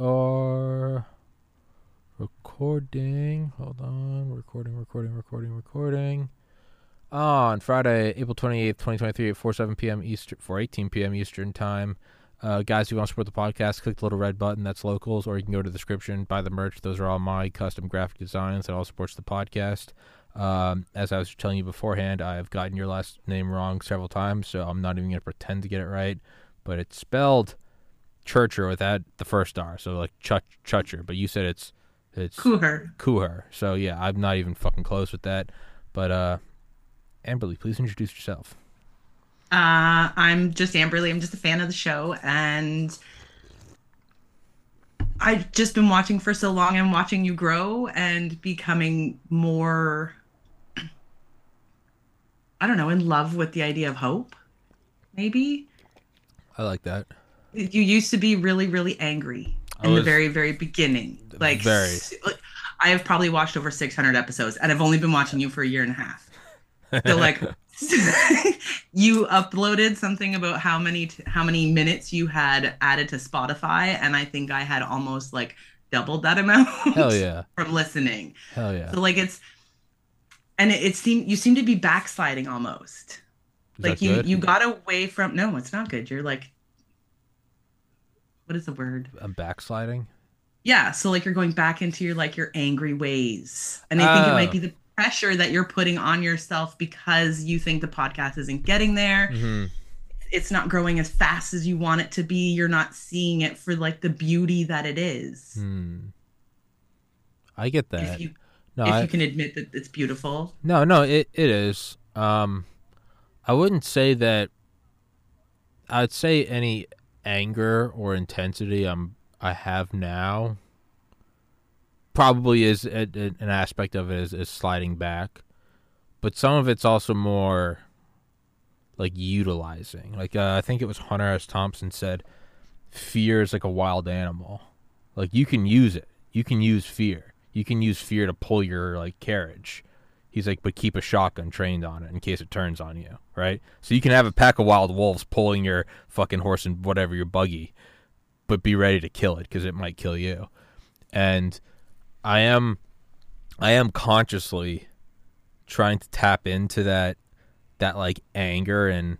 Are recording. Hold on. Recording. On Friday, April 28th, 2023 at 4:18 p.m. Eastern time. Guys, if you want to support the podcast, click the little red button. That's Locals. Or you can go to the description, buy the merch. Those are all my custom graphic designs. That all supports the podcast. As I was telling you beforehand, I have gotten your last name wrong several times, so I'm not even going to pretend to get it right. But it's spelled Churcher without the first R, so like Chucher, but you said it's Kuher. So yeah, I'm not even fucking close with that. But Amberly, please introduce yourself. I'm just Amberly. I'm just a fan of the show, and I've just been watching for so long and watching you grow and becoming more, I don't know, in love with the idea of hope, maybe. I like that. You used to be really, really angry in the very, very beginning. I have probably watched over 600 episodes, and I've only been watching you for a year and a half. So, you uploaded something about how many minutes you had added to Spotify, and I think I had almost, doubled that amount. Hell yeah. From listening. Hell yeah. So, you seem to be backsliding almost. Is that good? You got away from, no, it's not good. You're what is the word? I'm backsliding. Yeah. So you're going back into your angry ways. And I think it might be the pressure that you're putting on yourself because you think the podcast isn't getting there. Mm-hmm. It's not growing as fast as you want it to be. You're not seeing it for the beauty that it is. I get that. If you can admit that it's beautiful. No, it is. I wouldn't say that. I'd say any anger or intensity I have now probably is an aspect of it is sliding back, but some of it's also more utilizing. I think it was Hunter S. Thompson said, "Fear is like a wild animal. You can use it. You can use fear. You can use fear to pull your carriage." He's but keep a shotgun trained on it in case it turns on you, right? So you can have a pack of wild wolves pulling your fucking horse and whatever, your buggy, but be ready to kill it because it might kill you. And I am consciously trying to tap into that anger and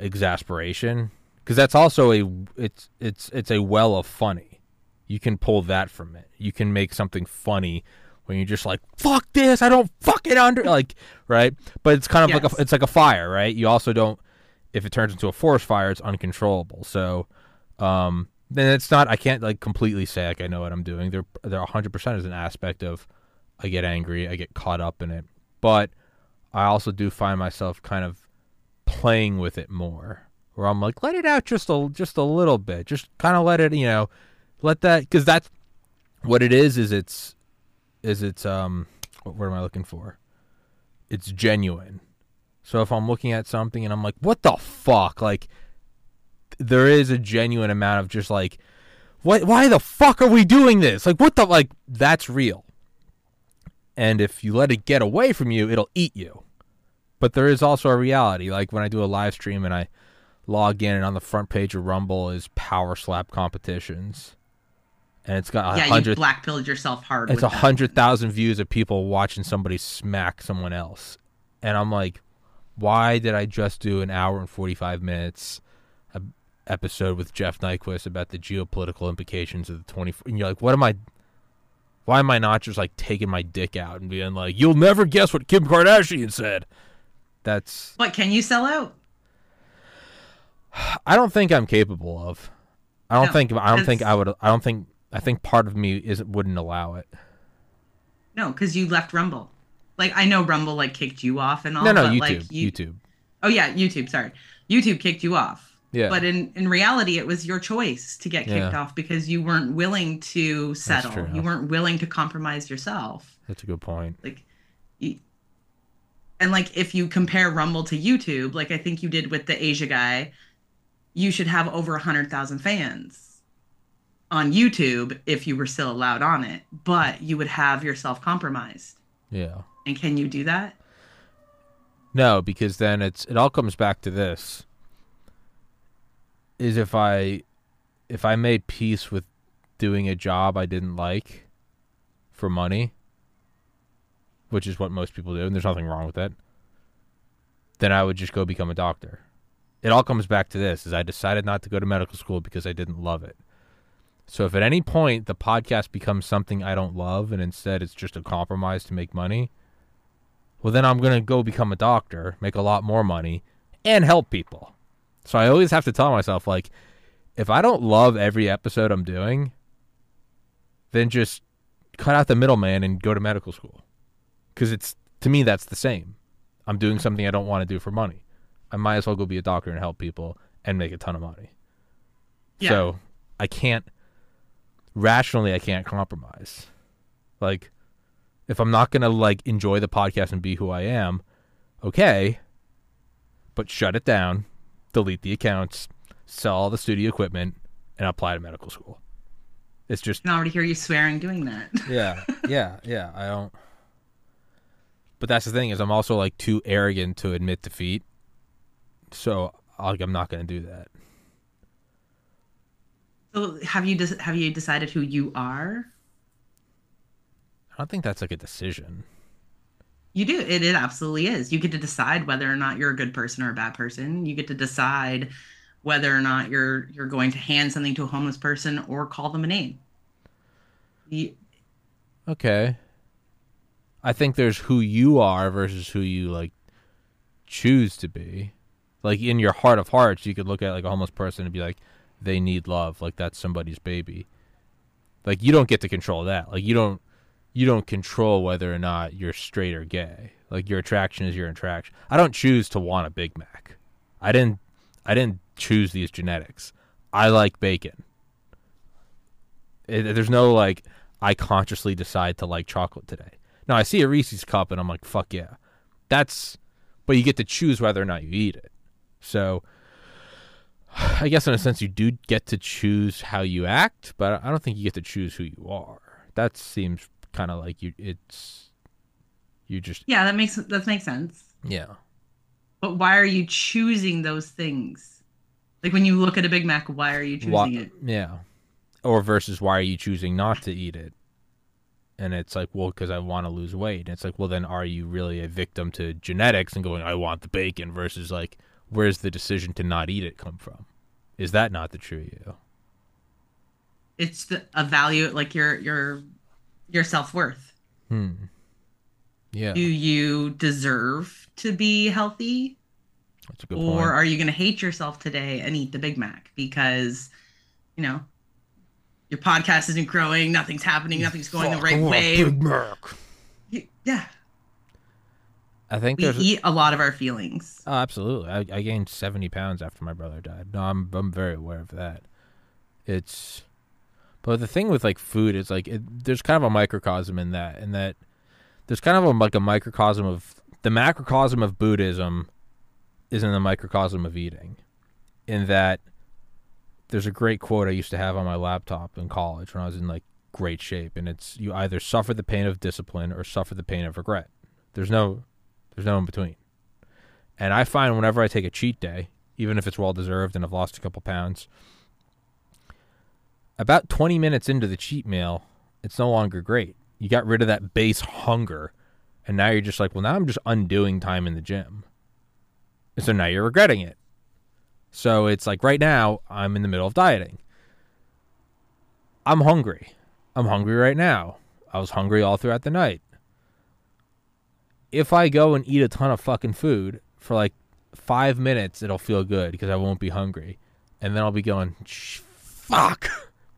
exasperation, because that's also it's a well of funny. You can pull that from it. You can make something funny when you're just fuck this, I don't fucking right? But it's kind of yes. It's like a fire, right? You also don't, if it turns into a forest fire, it's uncontrollable. So, then it's not, I can't completely say I know what I'm doing. There 100% is an aspect of, I get angry, I get caught up in it. But I also do find myself kind of playing with it more, where I'm let it out just a little bit. Just kind of let it, let that, 'cause that's what it is it's what word am I looking for? It's genuine. So if I'm looking at something and I'm what the fuck? There is a genuine amount of just what? Why the fuck are we doing this? What the that's real. And if you let it get away from you, it'll eat you. But there is also a reality. When I do a live stream and I log in, and on the front page of Rumble is power slap competitions. And it's got 100. You blackpilled yourself hard. It's 100,000 views of people watching somebody smack someone else, and I'm why did I just do an hour and 45 minutes episode with Jeff Nyquist about the geopolitical implications of the 24? And you're what am I? Why am I not just taking my dick out and being you'll never guess what Kim Kardashian said? That's what can you sell out? I don't think I'm capable of. I think part of me wouldn't allow it. No, because you left Rumble. I know Rumble kicked you off and all. No, but, YouTube. YouTube. Oh yeah, YouTube. Sorry, YouTube kicked you off. Yeah. But in reality, it was your choice to get kicked off because you weren't willing to settle. That's true. You weren't willing to compromise yourself. That's a good point. If you compare Rumble to YouTube, I think you did with the Asia guy, you should have over 100,000 fans on YouTube if you were still allowed on it, but you would have yourself compromised. Yeah. And can you do that? No, because then it all comes back to this, is if I made peace with doing a job I didn't like for money, which is what most people do, and there's nothing wrong with that, then I would just go become a doctor. It all comes back to this, is I decided not to go to medical school because I didn't love it. So if at any point the podcast becomes something I don't love and instead it's just a compromise to make money, well, then I'm going to go become a doctor, make a lot more money, and help people. So I always have to tell myself, like, if I don't love every episode I'm doing, then just cut out the middleman and go to medical school. Because it's, to me, that's the same. I'm doing something I don't want to do for money. I might as well go be a doctor and help people and make a ton of money. Yeah. So I can't, rationally, I can't compromise. Like, if I'm not going to, like, enjoy the podcast and be who I am, okay, but shut it down, delete the accounts, sell all the studio equipment, and apply to medical school. It's just... I can already hear you swearing doing that. Yeah. I don't... But that's the thing, is I'm also, like, too arrogant to admit defeat. So, like, I'm not going to do that. So have you decided who you are? I don't think that's like a decision. You do. It absolutely is. You get to decide whether or not you're a good person or a bad person. You get to decide whether or not you're going to hand something to a homeless person or call them a name. Okay. I think there's who you are versus who you like choose to be. Like, in your heart of hearts, you could look at like a homeless person and be like, they need love. Like, that's somebody's baby. Like, you don't get to control that. Like, you don't control whether or not you're straight or gay. Like, your attraction is your attraction. I don't choose to want a Big Mac. I didn't choose these genetics. I like bacon. There's no, like, I consciously decide to like chocolate today. Now, I see a Reese's cup, and I'm like, fuck yeah. That's... But you get to choose whether or not you eat it. So... I guess in a sense you do get to choose how you act, but I don't think you get to choose who you are. That seems kind of like Yeah, that makes sense. Yeah. But why are you choosing those things? Like, when you look at a Big Mac, why are you choosing it? Yeah. Or versus why are you choosing not to eat it? And it's like, well, because I want to lose weight. And it's like, well, then are you really a victim to genetics and going, I want the bacon, versus like, where's the decision to not eat it come from? Is that not the true you? It's a value, like your self-worth. Yeah. Do you deserve to be healthy? That's a good point. Or are you going to hate yourself today and eat the Big Mac because, you know, your podcast isn't growing, nothing's happening, nothing's going the right way. Big Mac. Yeah. I think we eat a lot of our feelings. Oh, absolutely. I gained 70 pounds after my brother died. No, I'm very aware of that. But the thing with like food is like there's kind of a microcosm in that, there's kind of a microcosm of the macrocosm of Buddhism is in the microcosm of eating. In that, there's a great quote I used to have on my laptop in college when I was in like great shape, and it's, you either suffer the pain of discipline or suffer the pain of regret. There's no in between. And I find whenever I take a cheat day, even if it's well-deserved and I've lost a couple pounds, about 20 minutes into the cheat meal, it's no longer great. You got rid of that base hunger, and now you're just like, well, now I'm just undoing time in the gym. And so now you're regretting it. So it's like right now, I'm in the middle of dieting. I'm hungry. I'm hungry right now. I was hungry all throughout the night. If I go and eat a ton of fucking food for like 5 minutes, it'll feel good because I won't be hungry. And then I'll be going, fuck.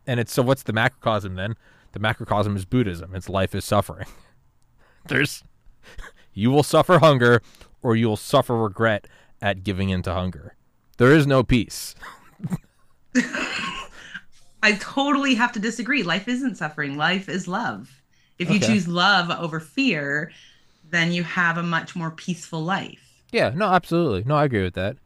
And it's, so what's the macrocosm then? The macrocosm is Buddhism. It's life is suffering. You will suffer hunger or you will suffer regret at giving in to hunger. There is no peace. I totally have to disagree. Life isn't suffering. Life is love. If you choose love over fear, then you have a much more peaceful life. Yeah, no, absolutely. No, I agree with that.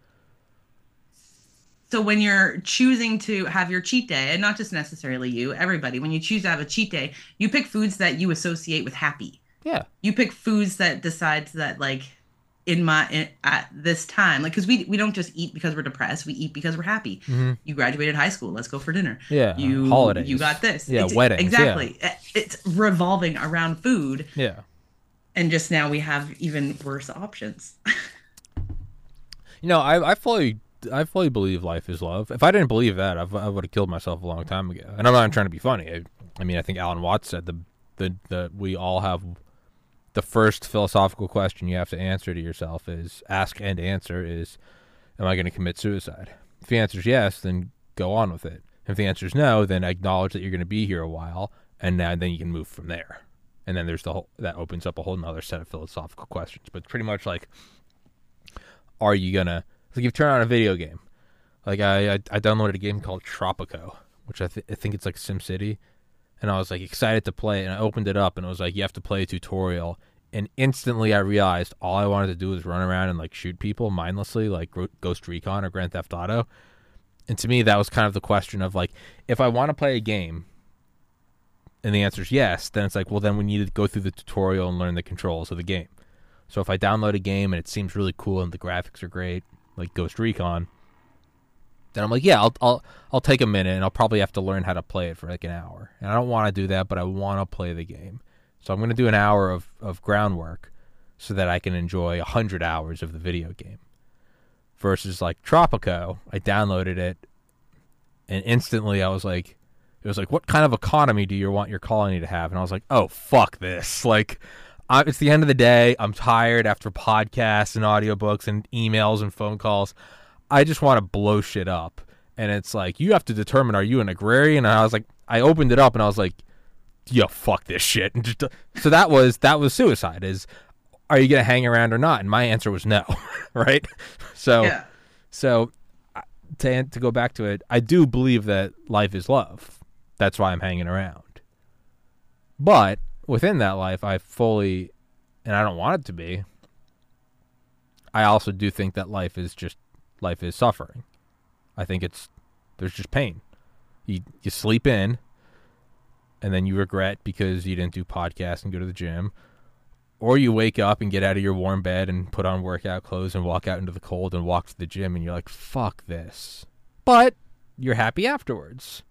So when you're choosing to have your cheat day, and not just necessarily you, everybody, when you choose to have a cheat day, you pick foods that you associate with happy. Yeah. You pick foods that decides that, like, in my this time, like, because we don't just eat because we're depressed, we eat because we're happy. Mm-hmm. You graduated high school, let's go for dinner. Yeah, you holidays, you got this. Yeah, weddings. Exactly. Yeah. It's revolving around food. Yeah, and just now we have even worse options. You know, I fully believe life is love. If I didn't believe that, I would have killed myself a long time ago. And I'm not even trying to be funny. I mean, I think Alan Watts said the we all have. The first philosophical question you have to answer to yourself is, ask and answer is, am I going to commit suicide? If the answer is yes, then go on with it. If the answer is no, then acknowledge that you're going to be here a while, and then you can move from there. And then there's the whole, that opens up a whole nother set of philosophical questions. But pretty much like, are you going to, like, you've turned on a video game. Like I downloaded a game called Tropico, which I think it's like SimCity. And I was, like, excited to play it, and I opened it up, and it was like, you have to play a tutorial. And instantly I realized all I wanted to do was run around and, like, shoot people mindlessly, like Ghost Recon or Grand Theft Auto. And to me, that was kind of the question of, like, if I want to play a game, and the answer is yes, then it's like, well, then we need to go through the tutorial and learn the controls of the game. So if I download a game and it seems really cool and the graphics are great, like Ghost Recon, then I'm like, yeah, I'll take a minute, and I'll probably have to learn how to play it for like an hour. And I don't want to do that, but I want to play the game. So I'm going to do an hour of groundwork so that I can enjoy 100 hours of the video game. Versus like Tropico, I downloaded it, and instantly I was like, it was like, what kind of economy do you want your colony to have? And I was like, oh, fuck this. Like, it's the end of the day. I'm tired after podcasts and audiobooks and emails and phone calls. I just want to blow shit up. And it's like, you have to determine, are you an agrarian? And I was like, I opened it up and I was like, yeah, fuck this shit. And just, so that was suicide, is, are you going to hang around or not? And my answer was no. Right. So, yeah. So to go back to it, I do believe that life is love. That's why I'm hanging around. But within that life, I fully, and I don't want it to be, I also do think that life is suffering. I think there's just pain. You sleep in, and then you regret because you didn't do podcasts and go to the gym, or you wake up and get out of your warm bed and put on workout clothes and walk out into the cold and walk to the gym, and you're like, fuck this. But you're happy afterwards.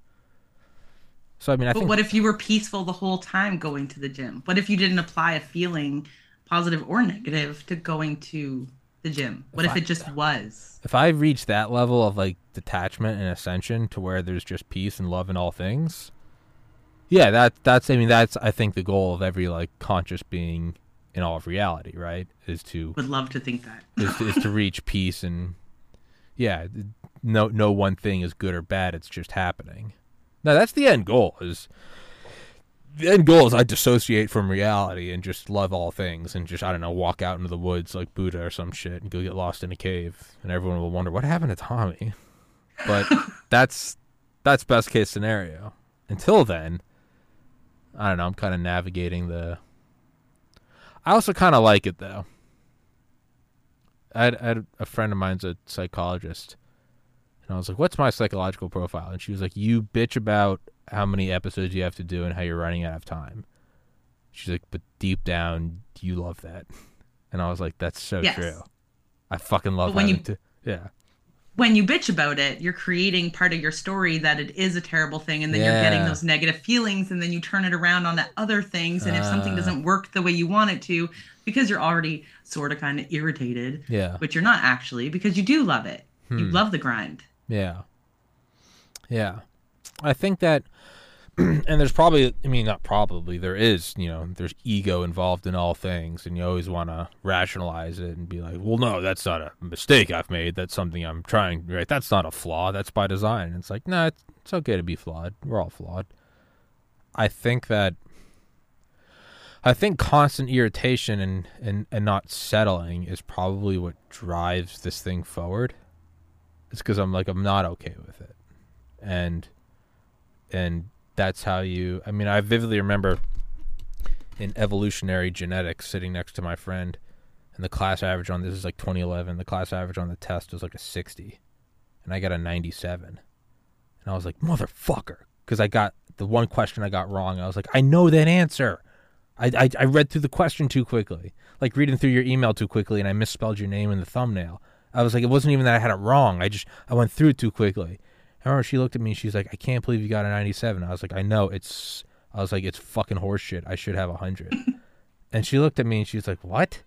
So I mean, but what if you were peaceful the whole time going to the gym? What if you didn't apply a feeling, positive or negative, to going to the gym? What if it just was? If I reach that level of like detachment and ascension to where there's just peace and love in all things, yeah, that's I mean, that's I think the goal of every like conscious being in all of reality, right? Is to would love to think that is to reach peace, and yeah, no one thing is good or bad. It's just happening. Now that's the end goal. Is the end goal is I dissociate from reality and just love all things and just, I don't know, walk out into the woods like Buddha or some shit and go get lost in a cave, and everyone will wonder what happened to Tommy. But that's best case scenario. Until then, I don't know, I'm kind of navigating the... I also kind of like it, though. I had a friend of mine's a psychologist, and I was like, what's my psychological profile? And she was like, you bitch about how many episodes you have to do and how you're running out of time. She's like, but deep down, you love that. And I was like, that's so true. I fucking love that. Yeah. When you bitch about it, you're creating part of your story that it is a terrible thing, and then you're getting those negative feelings, and then you turn it around on the other things, and if something doesn't work the way you want it to, because you're already sort of kind of irritated, but you're not actually, because you do love it. You love the grind. Yeah. Yeah. I think that, and there's probably, I mean, not probably, there is, you know, there's ego involved in all things, and you always want to rationalize it and be like, well, no, that's not a mistake I've made. That's something I'm trying, right? That's not a flaw. That's by design. And it's like, no, it's okay to be flawed. We're all flawed. I think constant irritation and not settling is probably what drives this thing forward. It's because I'm like, I'm not okay with it. And that's how you, I mean, I vividly remember in evolutionary genetics sitting next to my friend, and the class average on this is like 2011. The class average on the test was like a 60, and I got a 97. And I was like, motherfucker, because I got the one question I got wrong. I was like, I know that answer. I read through the question too quickly, like reading through your email too quickly, and I misspelled your name in the thumbnail. I was like, it wasn't even that I had it wrong. I went through it too quickly. I remember she looked at me and she's like, I can't believe you got a 97. I was like, I know. I was like, it's fucking horseshit. I should have 100. And she looked at me and she's like, what?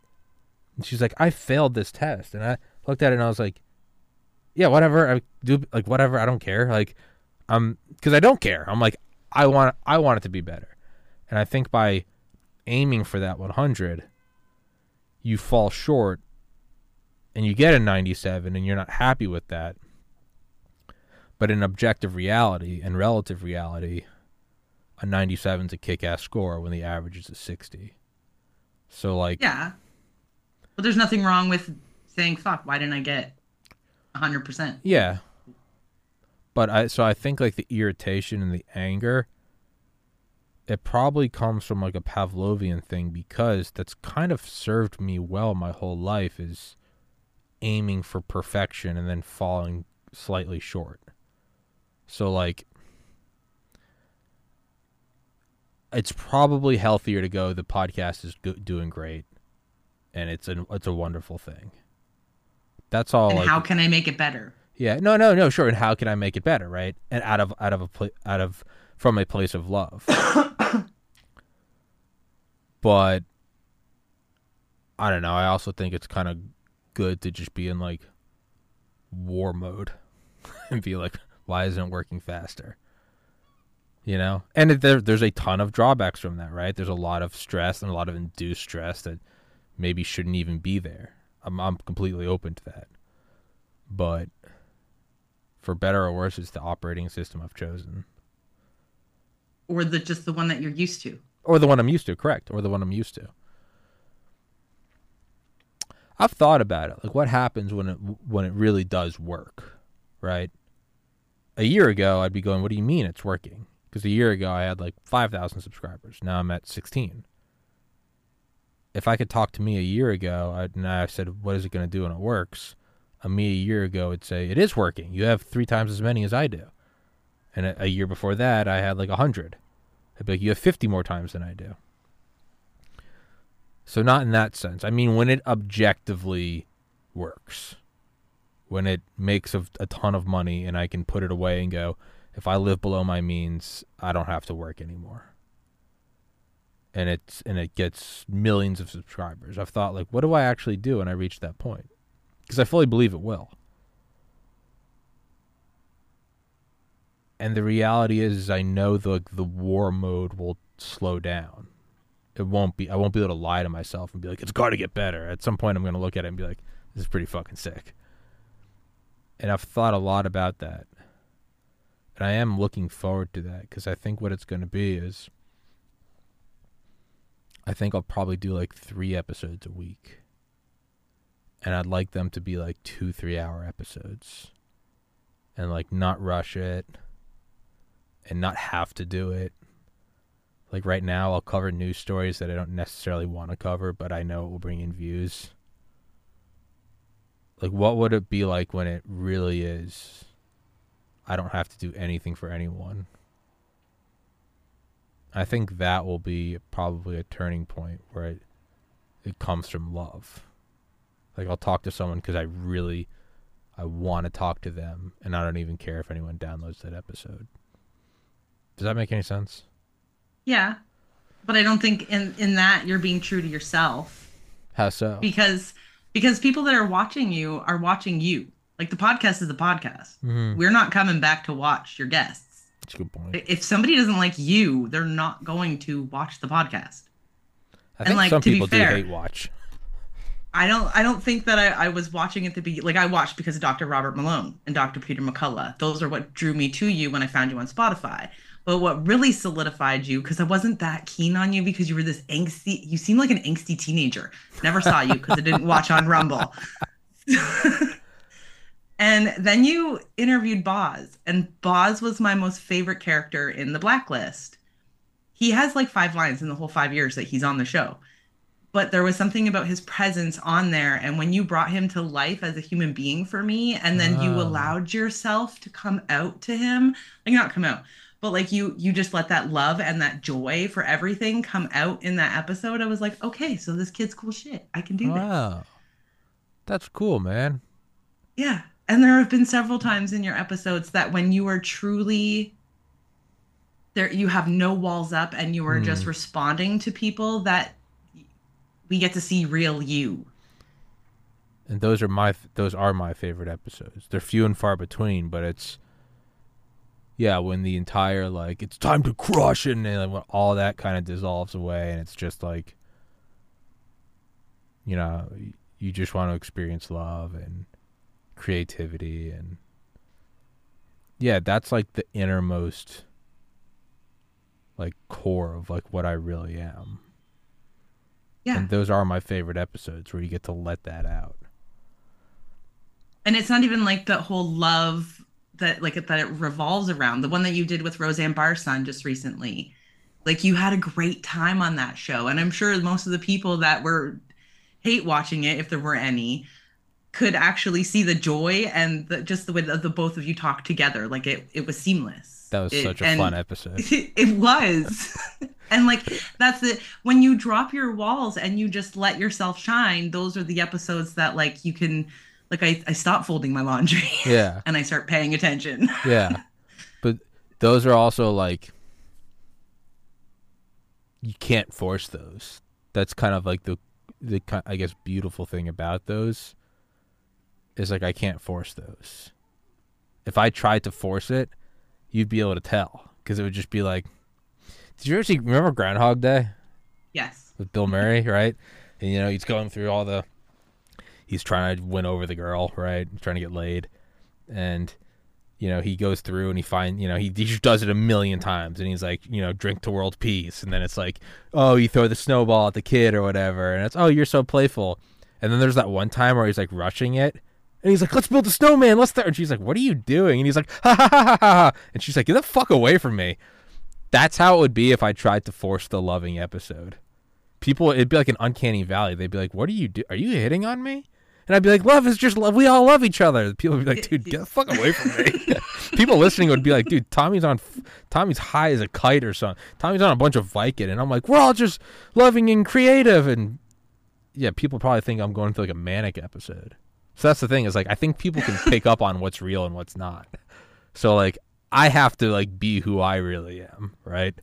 And she's like, I failed this test. And I looked at it and I was like, yeah, whatever. I do, like, whatever. I don't care. Like, because I don't care. I'm like, I want it to be better. And I think by aiming for that 100, you fall short and you get a 97 and you're not happy with that. But in objective reality and relative reality, a 97 is a kick-ass score when the average is a 60. So, like... Yeah. But there's nothing wrong with saying, fuck, why didn't I get 100%? Yeah. But I think, like, the irritation and the anger, it probably comes from, like, a Pavlovian thing, because that's kind of served me well my whole life, is aiming for perfection and then falling slightly short. So, like... It's probably healthier to go, the podcast is doing great, and it's a wonderful thing. That's all. And like, how can I make it better? Yeah, no, sure. And how can I make it better, right? And from a place of love. But I don't know. I also think it's kind of good to just be in like war mode and be like, why isn't it working faster? You know, and there's a ton of drawbacks from that, right? There's a lot of stress and a lot of induced stress that maybe shouldn't even be there. I'm completely open to that. But for better or worse, it's the operating system I've chosen. Or just the one that you're used to. Or the one I'm used to, correct. Or the one I'm used to. I've thought about it. Like, what happens when it really does work, right? A year ago, I'd be going, what do you mean it's working? Because a year ago, I had like 5,000 subscribers. Now I'm at 16. If I could talk to me a year ago, I said, what is it going to do when it works? Me a year ago would say, it is working. You have 3 times as many as I do. And a year before that, I had like 100. I'd be like, you have 50 more times than I do. So not in that sense. I mean, when it objectively works, when it makes a ton of money and I can put it away and go, if I live below my means, I don't have to work anymore. And it gets millions of subscribers. I've thought, like, what do I actually do when I reach that point? Because I fully believe it will. And the reality is I know the war mode will slow down. I won't be able to lie to myself and be like, it's got to get better. At some point I'm going to look at it and be like, this is pretty fucking sick. And I've thought a lot about that. And I am looking forward to that, because I think what it's going to be is, I think I'll probably do like 3 episodes a week. And I'd like them to be like 2-3 hour episodes. And like not rush it. And not have to do it. Like right now I'll cover news stories that I don't necessarily want to cover, but I know it will bring in views. Like, what would it be like when it really is, I don't have to do anything for anyone? I think that will be probably a turning point where it comes from love. Like, I'll talk to someone because I want to talk to them, and I don't even care if anyone downloads that episode. Does that make any sense? Yeah, but I don't think in that you're being true to yourself. How so? Because people that are watching you. Like, the podcast is a podcast. Mm-hmm. We're not coming back to watch your guests. That's a good point. If somebody doesn't like you, they're not going to watch the podcast. I think, and like, some people do hate watch. I don't think that I was watching at the beginning. Like, I watched because of Dr. Robert Malone and Dr. Peter McCullough. Those are what drew me to you when I found you on Spotify. But what really solidified you, because I wasn't that keen on you because you were this angsty, you seemed like an angsty teenager. Never saw you because I didn't watch on Rumble. And then you interviewed Boz, and Boz was my most favorite character in The Blacklist. He has like 5 lines in the whole 5 years that he's on the show. But there was something about his presence on there. And when you brought him to life as a human being for me, and then you allowed yourself to come out to him, like not come out, But like you just let that love and that joy for everything come out in that episode. I was like, okay, so this kid's cool shit. I can do this. Wow. That's cool, man. Yeah. And there have been several times in your episodes that when you are truly there, you have no walls up and you are just responding to people, that we get to see real you. And those are my favorite episodes. They're few and far between, but it's, yeah, when the entire, like, it's time to crush it, and like, when all that kind of dissolves away, and it's just like, you know, you just want to experience love and creativity, and yeah, that's like the innermost, like, core of like what I really am. Yeah. And those are my favorite episodes where you get to let that out. And it's not even like the whole love that it revolves around. The one that you did with Roseanne Barson just recently, like, you had a great time on that show. And I'm sure most of the people that were hate watching it, if there were any, could actually see the joy and just the way that the both of you talked together. Like, it was seamless. That was such a fun episode. It was. And like, that's the, when you drop your walls and you just let yourself shine, those are the episodes that, like, you can, like, I stop folding my laundry. Yeah. And I start paying attention. Yeah. But those are also, like, you can't force those. That's kind of like the I guess beautiful thing about those is, like, I can't force those. If I tried to force it, you'd be able to tell, because it would just be like, did you actually remember Groundhog Day? Yes. With Bill Murray, right? And, you know, he's going through all the, he's trying to win over the girl, right? He's trying to get laid. And, you know, he goes through and he finds, you know, he just does it a million times. And he's like, you know, drink to world peace. And then it's like, oh, you throw the snowball at the kid or whatever. And it's, oh, you're so playful. And then there's that one time where he's like rushing it. And he's like, let's build a snowman. Let's start. And she's like, what are you doing? And he's like, ha ha ha ha ha. And she's like, get the fuck away from me. That's how it would be if I tried to force the loving episode. People, it'd be like an uncanny valley. They'd be like, what are you doing? Are you hitting on me? And I'd be like, love is just love. We all love each other. People would be like, dude, get the fuck away from me. People listening would be like, dude, Tommy's high as a kite or something. Tommy's on a bunch of Vicodin. And I'm like, we're all just loving and creative. And yeah, people probably think I'm going through like a manic episode. So that's the thing, is like, I think people can pick up on what's real and what's not. So like, I have to like be who I really am. Right.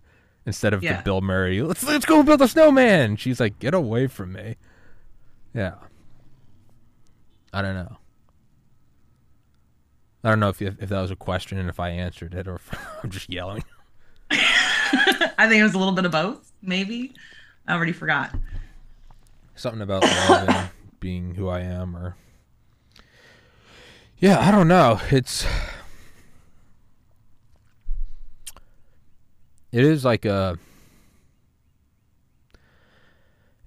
Instead of the Bill Murray, let's go build a snowman. She's like, get away from me. Yeah. I don't know. I don't know if that was a question and if I answered it or if I'm just yelling. I think it was a little bit of both, maybe. I already forgot. Something about love and being who I am, or... Yeah, I don't know. It is like a...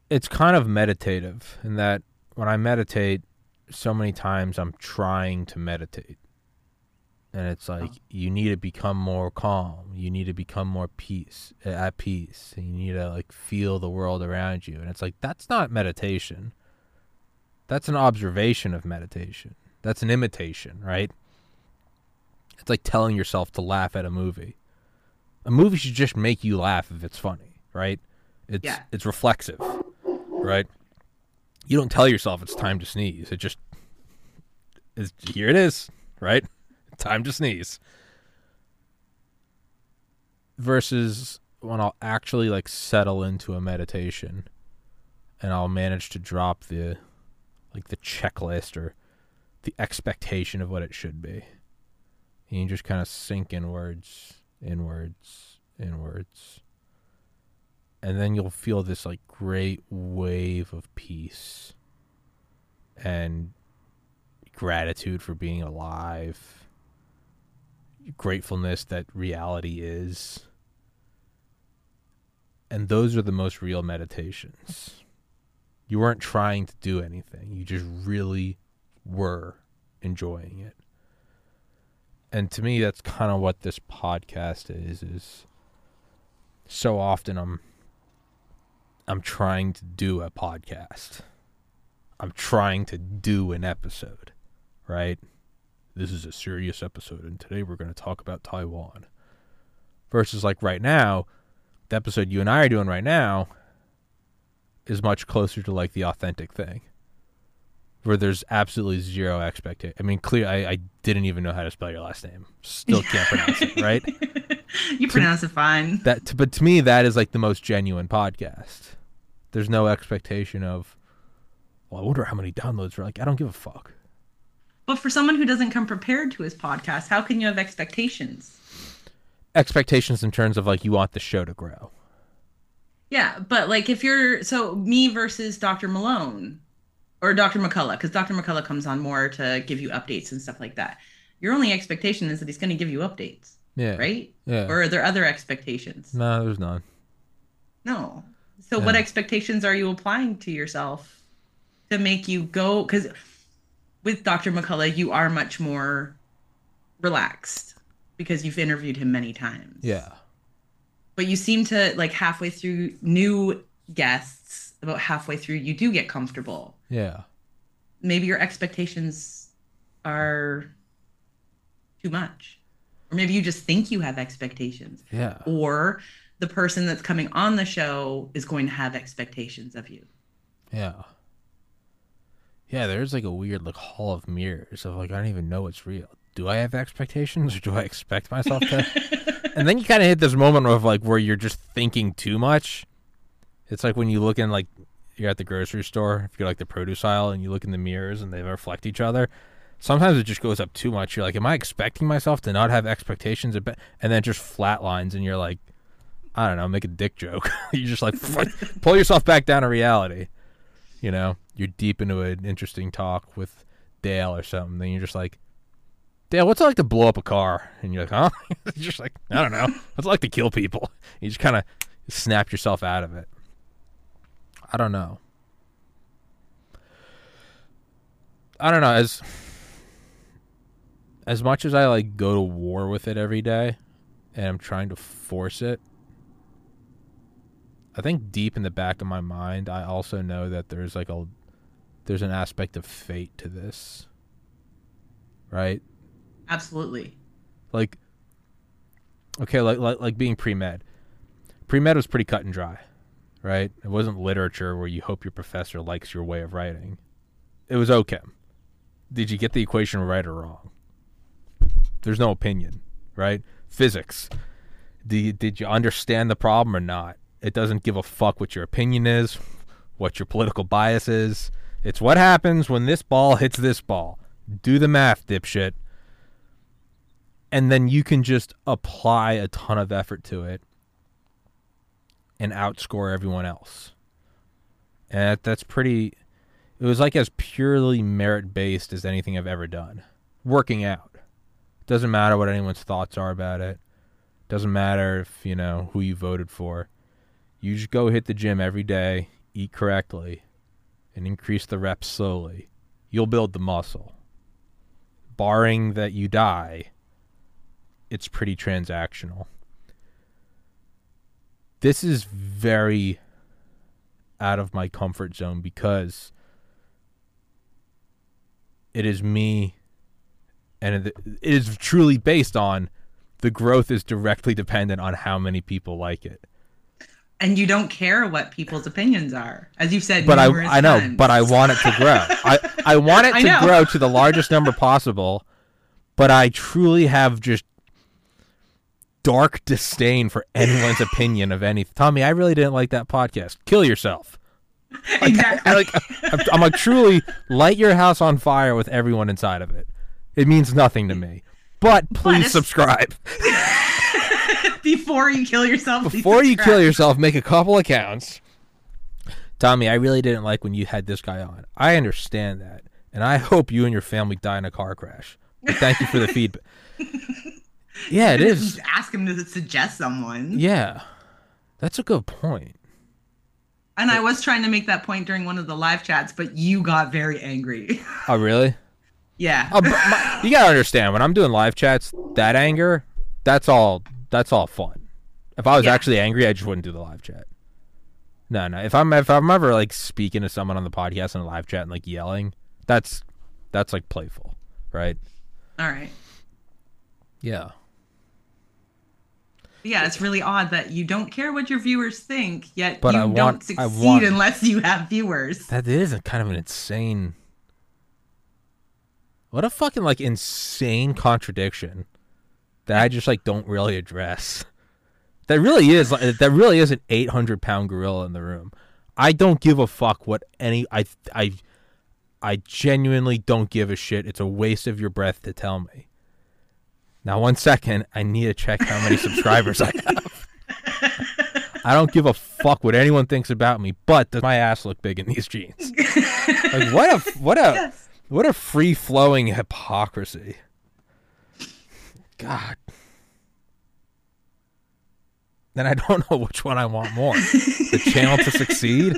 It's kind of meditative in that when I meditate, so many times I'm trying to meditate. And it's like, you need to become more calm. You need to become more at peace. And you need to like feel the world around you. And it's like, that's not meditation. That's an observation of meditation. That's an imitation, right? It's like telling yourself to laugh at a movie. A movie should just make you laugh if it's funny, right? It's reflexive, right? You don't tell yourself it's time to sneeze. It just is, here it is, right? Time to sneeze. Versus when I'll actually like settle into a meditation and I'll manage to drop the like the checklist or the expectation of what it should be. And you just kind of sink inwards. And then you'll feel this like great wave of peace and gratitude for being alive, gratefulness that reality is. And those are the most real meditations. You weren't trying to do anything. You just really were enjoying it. And to me, that's kind of what this podcast is so often I'm trying to do a podcast. I'm trying to do an episode, right? This is a serious episode, and today we're going to talk about Taiwan. versus like right now, the episode you and I are doing right now is much closer to like the authentic thing where there's absolutely zero expectation. I mean, clear. I didn't even know how to spell your last name. Still can't pronounce it, right? You pronounce it fine. But to me, that is like the most genuine podcast. There's no expectation of, well, I wonder how many downloads were like, I don't give a fuck. But for someone who doesn't come prepared to his podcast, how can you have expectations? Expectations in terms of like, you want the show to grow. Yeah, but like if you're, so me versus Dr. Malone or Dr. McCullough, because Dr. McCullough comes on more to give you updates and stuff like that. Your only expectation is that he's going to give you updates. Yeah. Right? Yeah. Or are there other expectations? No, there's none. No. So what expectations are you applying to yourself to make you go? Because with Dr. McCullough, you are much more relaxed because you've interviewed him many times. Yeah. But you seem to, like, halfway through new guests, about halfway through, you do get comfortable. Yeah. Maybe your expectations are too much. Or maybe you just think you have expectations. Yeah. Or the person that's coming on the show is going to have expectations of you. Yeah. Yeah, there's like a weird like hall of mirrors of like, I don't even know what's real. Do I have expectations or do I expect myself to? And then you kind of hit this moment of like where you're just thinking too much. It's like when you look in like, you're at the grocery store, if you're like the produce aisle and you look in the mirrors and they reflect each other. Sometimes it just goes up too much. You're like, am I expecting myself to not have expectations? And then it just flatlines and you're like, I don't know, make a dick joke. You're just like, pull yourself back down to reality. You know, you're deep into an interesting talk with Dale or something. Then you're just like, Dale, what's it like to blow up a car? And you're like, huh? You're just like, I don't know. What's it like to kill people? You just kind of snap yourself out of it. I don't know. As much as I like go to war with it every day and I'm trying to force it, I think deep in the back of my mind, I also know that there's like there's an aspect of fate to this. Right? Absolutely. Like, okay, like being pre-med. Pre-med was pretty cut and dry, right? It wasn't literature where you hope your professor likes your way of writing. It was OChem. Did you get the equation right or wrong? There's no opinion, right? Physics. Did you understand the problem or not? It doesn't give a fuck what your opinion is, what your political bias is. It's what happens when this ball hits this ball. Do the math, dipshit. And then you can just apply a ton of effort to it and outscore everyone else. And that's pretty... It was like as purely merit-based as anything I've ever done. Working out. Doesn't matter what anyone's thoughts are about it. Doesn't matter if, you know, who you voted for. You just go hit the gym every day, eat correctly, and increase the reps slowly. You'll build the muscle. Barring that you die, it's pretty transactional. This is very out of my comfort zone because it is me, and it is truly based on the growth is directly dependent on how many people like it. And you don't care what people's opinions are, as you've said numerous times. I know, but I want it to grow. I want it to grow to the largest number possible, but I truly have just dark disdain for anyone's opinion of anything. Tommy, I really didn't like that podcast. Kill yourself. Like, exactly. I'm like, truly, light your house on fire with everyone inside of it. It means nothing to me. But please subscribe. Before you kill yourself. Before you kill yourself, make a couple accounts. Tommy, I really didn't like when you had this guy on. I understand that. And I hope you and your family die in a car crash. But thank you for the feedback. Yeah, it is. Just ask him to suggest someone. Yeah. That's a good point. And I was trying to make that point during one of the live chats, but you got very angry. Oh, really? Yeah. You got to understand, when I'm doing live chats, that anger, that's all fun. If I was actually angry, I just wouldn't do the live chat. No. If I'm ever like speaking to someone on the podcast in a live chat and like yelling, that's like playful, right? All right. Yeah. yeah, it's really odd that you don't care what your viewers think, yet but you don't succeed unless you have viewers. That is a kind of an insane... What a fucking, like, insane contradiction that I just, like, don't really address. That really is, like, that really is an 800-pound gorilla in the room. I don't give a fuck what any... I genuinely don't give a shit. It's a waste of your breath to tell me. Now, one second, I need to check how many subscribers I have. I don't give a fuck what anyone thinks about me, but does my ass look big in these jeans? Like, what a free-flowing hypocrisy. God. Then I don't know which one I want more. The channel to succeed?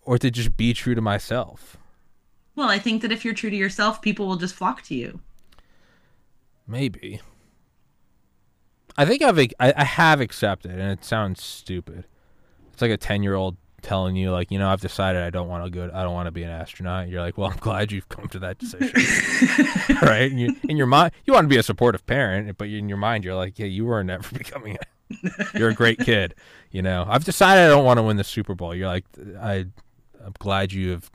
Or to just be true to myself? Well, I think that if you're true to yourself, people will just flock to you. Maybe. I think I have accepted, and it sounds stupid. It's like a 10-year-old telling you, like, you know, I've decided I don't want to be an astronaut. And you're like, well, I'm glad you've come to that decision, right? And in your mind, you want to be a supportive parent, but in your mind, you're like, yeah, you were never becoming. You're a great kid, you know. I've decided I don't want to win the Super Bowl. You're like, I'm glad you have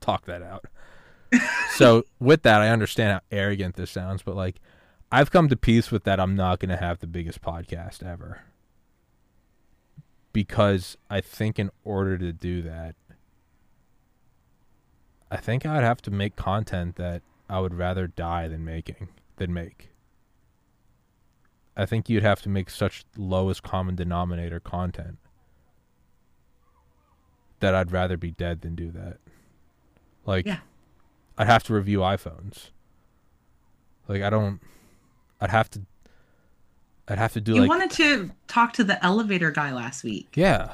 talked that out. So with that, I understand how arrogant this sounds, but like. I've come to peace with that. I'm not going to have the biggest podcast ever. Because I think in order to do that, I think I'd have to make content that I would rather die than make. I think you'd have to make such lowest common denominator content that I'd rather be dead than do that. Like, yeah. I'd have to review iPhones. Like, I don't... I'd have to do. You like... wanted to talk to the elevator guy last week. Yeah.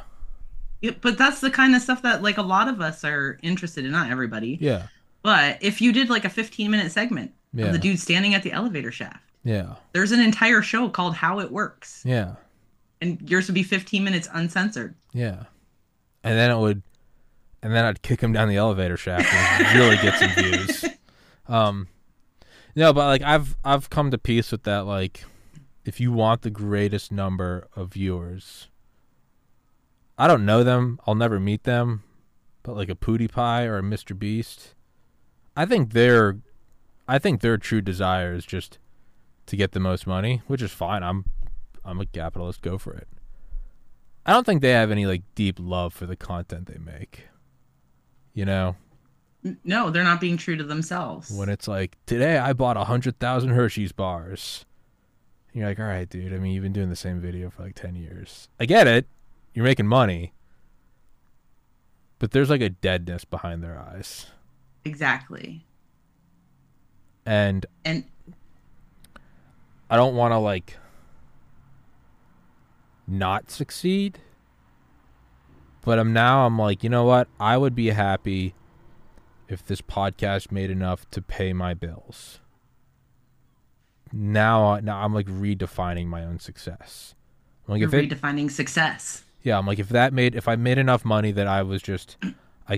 Yeah, but that's the kind of stuff that like a lot of us are interested in. Not everybody. Yeah. But if you did like a 15-minute segment of the dude standing at the elevator shaft. Yeah. There's an entire show called How It Works. Yeah. And yours would be 15 minutes uncensored. Yeah. And then I'd kick him down the elevator shaft and really get some views. No, but like I've come to peace with that. Like, if you want the greatest number of viewers, I don't know them, I'll never meet them, but like a PewDiePie or a Mr. Beast, I think their true desire is just to get the most money, which is fine. I'm a capitalist. Go for it. I don't think they have any like deep love for the content they make. You know. No, they're not being true to themselves. When it's like, today I bought 100,000 Hershey's bars. And you're like, all right, dude. I mean, you've been doing the same video for like 10 years. I get it. You're making money. But there's like a deadness behind their eyes. Exactly. And I don't want to like not succeed. But I'm like, you know what? I would be happy... if this podcast made enough to pay my bills. Now I'm like redefining my own success. I'm like, redefining success. Yeah, I'm like, if I made enough money that I could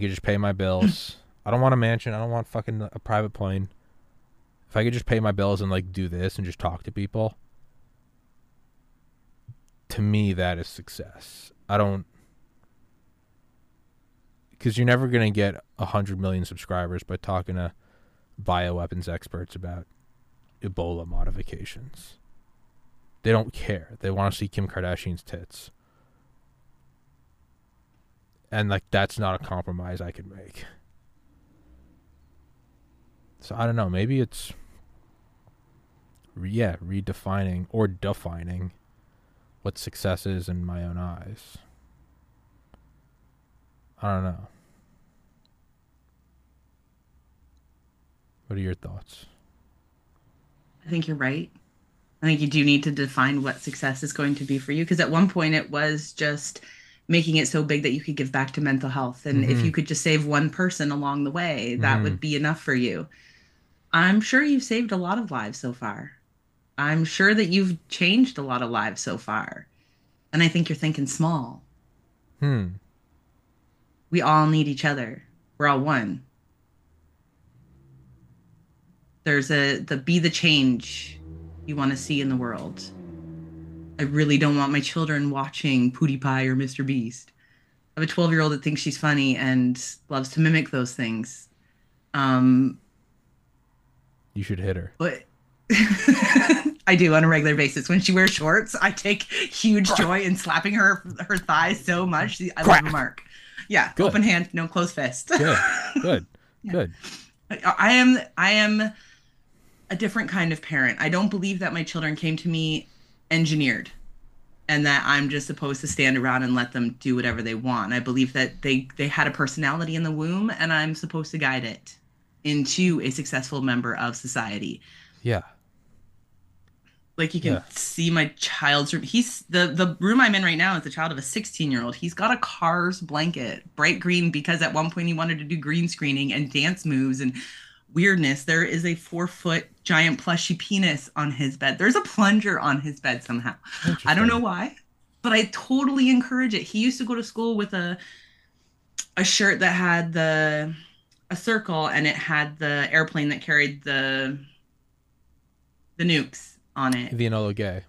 just pay my bills. I don't want a mansion. I don't want fucking a private plane. If I could just pay my bills and like do this and just talk to people. To me, that is success. Because you're never going to get 100 million subscribers by talking to bioweapons experts about Ebola modifications. They don't care. They want to see Kim Kardashian's tits. And, like, that's not a compromise I could make. So, I don't know. Maybe it's, redefining or defining what success is in my own eyes. I don't know. What are your thoughts? I think you're right. I think you do need to define what success is going to be for you. Because at one point it was just making it so big that you could give back to mental health. And if you could just save one person along the way, that would be enough for you. I'm sure you've saved a lot of lives so far. I'm sure that you've changed a lot of lives so far. And I think you're thinking small. We all need each other. We're all one. There's the be the change you want to see in the world. I really don't want my children watching PewDiePie or Mr. Beast. I have a 12-year-old that thinks she's funny and loves to mimic those things. You should hit her. But I do on a regular basis. When she wears shorts, I take huge joy in slapping her thighs so much. I love a mark. Yeah, good. Open hand, no closed fist. Good, yeah. Good. I am a different kind of parent. I don't believe that my children came to me engineered and that I'm just supposed to stand around and let them do whatever they want. I believe that they had a personality in the womb and I'm supposed to guide it into a successful member of society. Yeah. Like you can see my child's room. He's the room I'm in right now is the child of a 16-year-old. He's got a Cars blanket, bright green, because at one point he wanted to do green screening and dance moves and weirdness. There is a 4-foot giant plushy penis on his bed. There's a plunger on his bed somehow. I don't know why, but I totally encourage it. He used to go to school with a shirt that had a circle and it had the airplane that carried the nukes on it. The Enola Gay.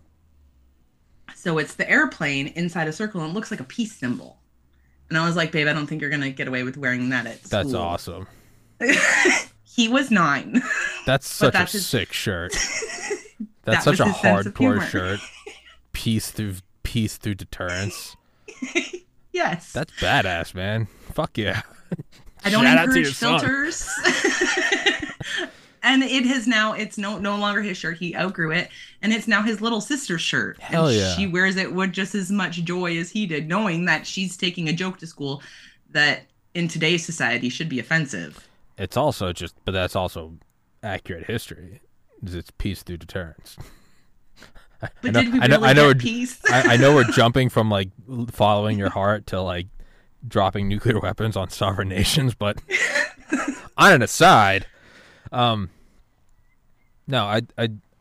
So it's the airplane inside a circle and it looks like a peace symbol. And I was like, babe, I don't think you're going to get away with wearing that at school. That's awesome. He was 9. That's such a sick shirt. That's such a hardcore shirt. Peace through deterrence. Yes. That's badass, man. Fuck yeah. I don't encourage filters. And it has now, it's no longer his shirt. He outgrew it. And it's now his little sister's shirt. Hell yeah. She wears it with just as much joy as he did, knowing that she's taking a joke to school that in today's society should be offensive. It's also but that's also accurate history. It's peace through deterrence. But did we really get peace? I know we're jumping from like following your heart to like dropping nuclear weapons on sovereign nations, but on an aside, no, I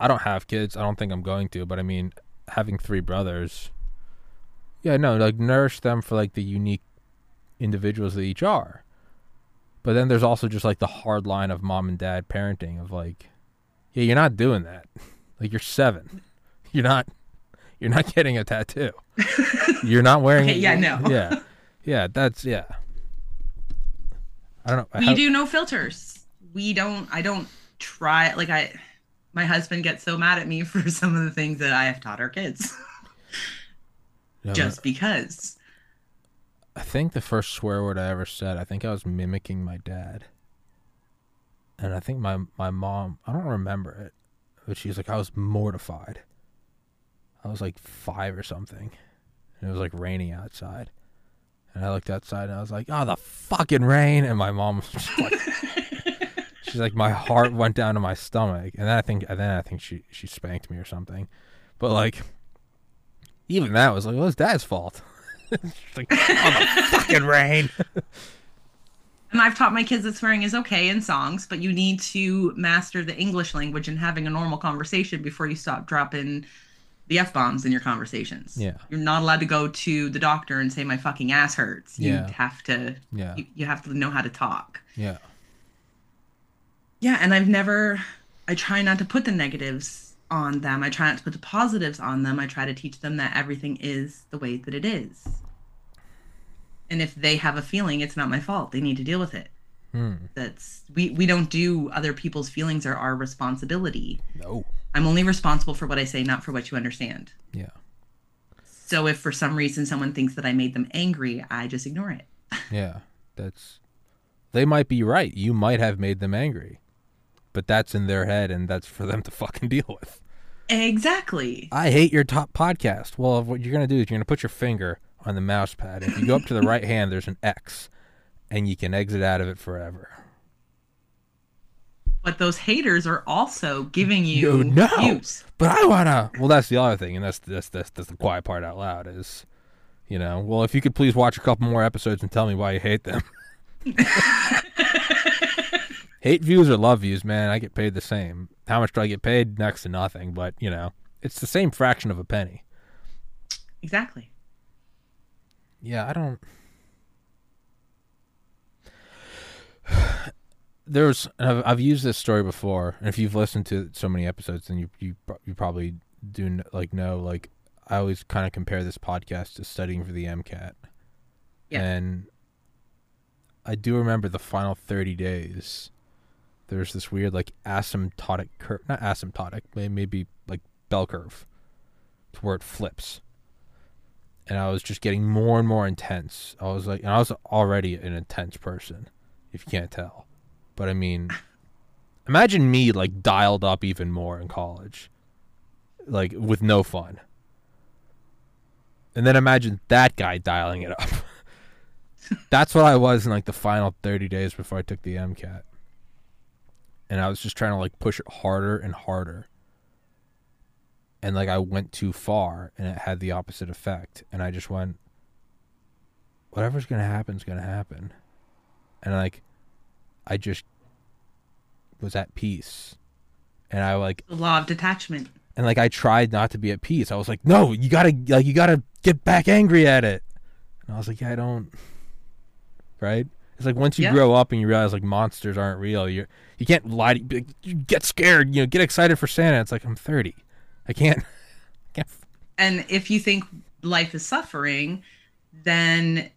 don't have kids. I don't think I'm going to, but I mean, having 3 brothers, yeah, no, like nourish them for like the unique individuals they each are. But then there's also just like the hard line of mom and dad parenting of like, yeah, you're not doing that. Like you're 7. You're not getting a tattoo. You're not wearing it. Yeah, no. Yeah. Yeah. That's, yeah. I don't know. We do no filters. I don't try, like my husband gets so mad at me for some of the things that I have taught our kids. Because. I think the first swear word I ever said, I think I was mimicking my dad. And I think my mom, I don't remember it, but she was like, I was mortified. I was like 5 or something. And it was like raining outside. And I looked outside and I was like, oh, the fucking rain. And my mom was just like, she's like, my heart went down to my stomach. And then I think she spanked me or something. But like, even that was like, well, it's dad's fault. Like, oh, the fucking rain. And I've taught my kids that swearing is okay in songs, but you need to master the English language and having a normal conversation before you stop dropping the F-bombs in your conversations. Yeah. You're not allowed to go to the doctor and say, my fucking ass hurts. You have to, you have to know how to talk. Yeah. Yeah. And I try not to put the negatives on them. I try not to put the positives on them. I try to teach them that everything is the way that it is. And if they have a feeling, it's not my fault. They need to deal with it. We don't do other people's feelings are our responsibility. No. I'm only responsible for what I say, not for what you understand. Yeah. So if for some reason someone thinks that I made them angry, I just ignore it. Yeah, they might be right. You might have made them angry, but that's in their head and that's for them to fucking deal with. Exactly. I hate your top podcast. Well, what you're going to do is you're going to put your finger on the mouse pad. If you go up to the right hand, there's an X and you can exit out of it forever. But those haters are also giving you views. But I wanna. Well, that's the other thing, and that's the quiet part out loud is, well, if you could please watch a couple more episodes and tell me why you hate them. Hate views or love views, man. I get paid the same. How much do I get paid? Next to nothing. But it's the same fraction of a penny. Exactly. Yeah, I don't. there's, I've used this story before, and if you've listened to so many episodes, then you probably do know, I always kind of compare this podcast to studying for the MCAT. Yeah. And I do remember the final 30 days, there's this weird, asymptotic curve, not asymptotic, maybe, bell curve, to where it flips. And I was just getting more and more intense. I was and I was already an intense person, if you can't tell. But I mean, imagine me, dialed up even more in college, with no fun. And then imagine that guy dialing it up. That's what I was in, the final 30 days before I took the MCAT. And I was just trying to, push it harder and harder. And, I went too far, and it had the opposite effect. And I just went, whatever's going to happen is going to happen. And, I just was at peace. And I, the law of detachment. And, I tried not to be at peace. I was like, no, you got to get back angry at it. And I was like, yeah, I don't. Right? It's once you grow up and you realize monsters aren't real, you can't lie. You get scared, get excited for Santa. It's I'm 30, I can't. And if you think life is suffering, then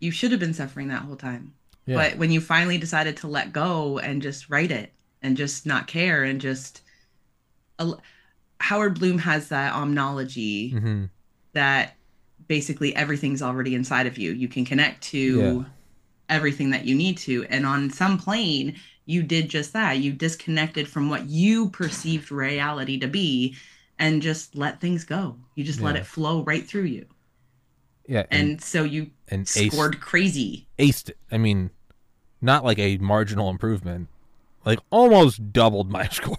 you should have been suffering that whole time. Yeah. But when you finally decided to let go and just write it and just not care and just, Howard Bloom has that omnology that basically everything's already inside of you. You can connect to. Yeah. Everything that you need to, and on some plane you did just that. You disconnected from what you perceived reality to be and just let things go. You just let it flow right through you. And so you scored aced it. I mean, not a marginal improvement, almost doubled my score,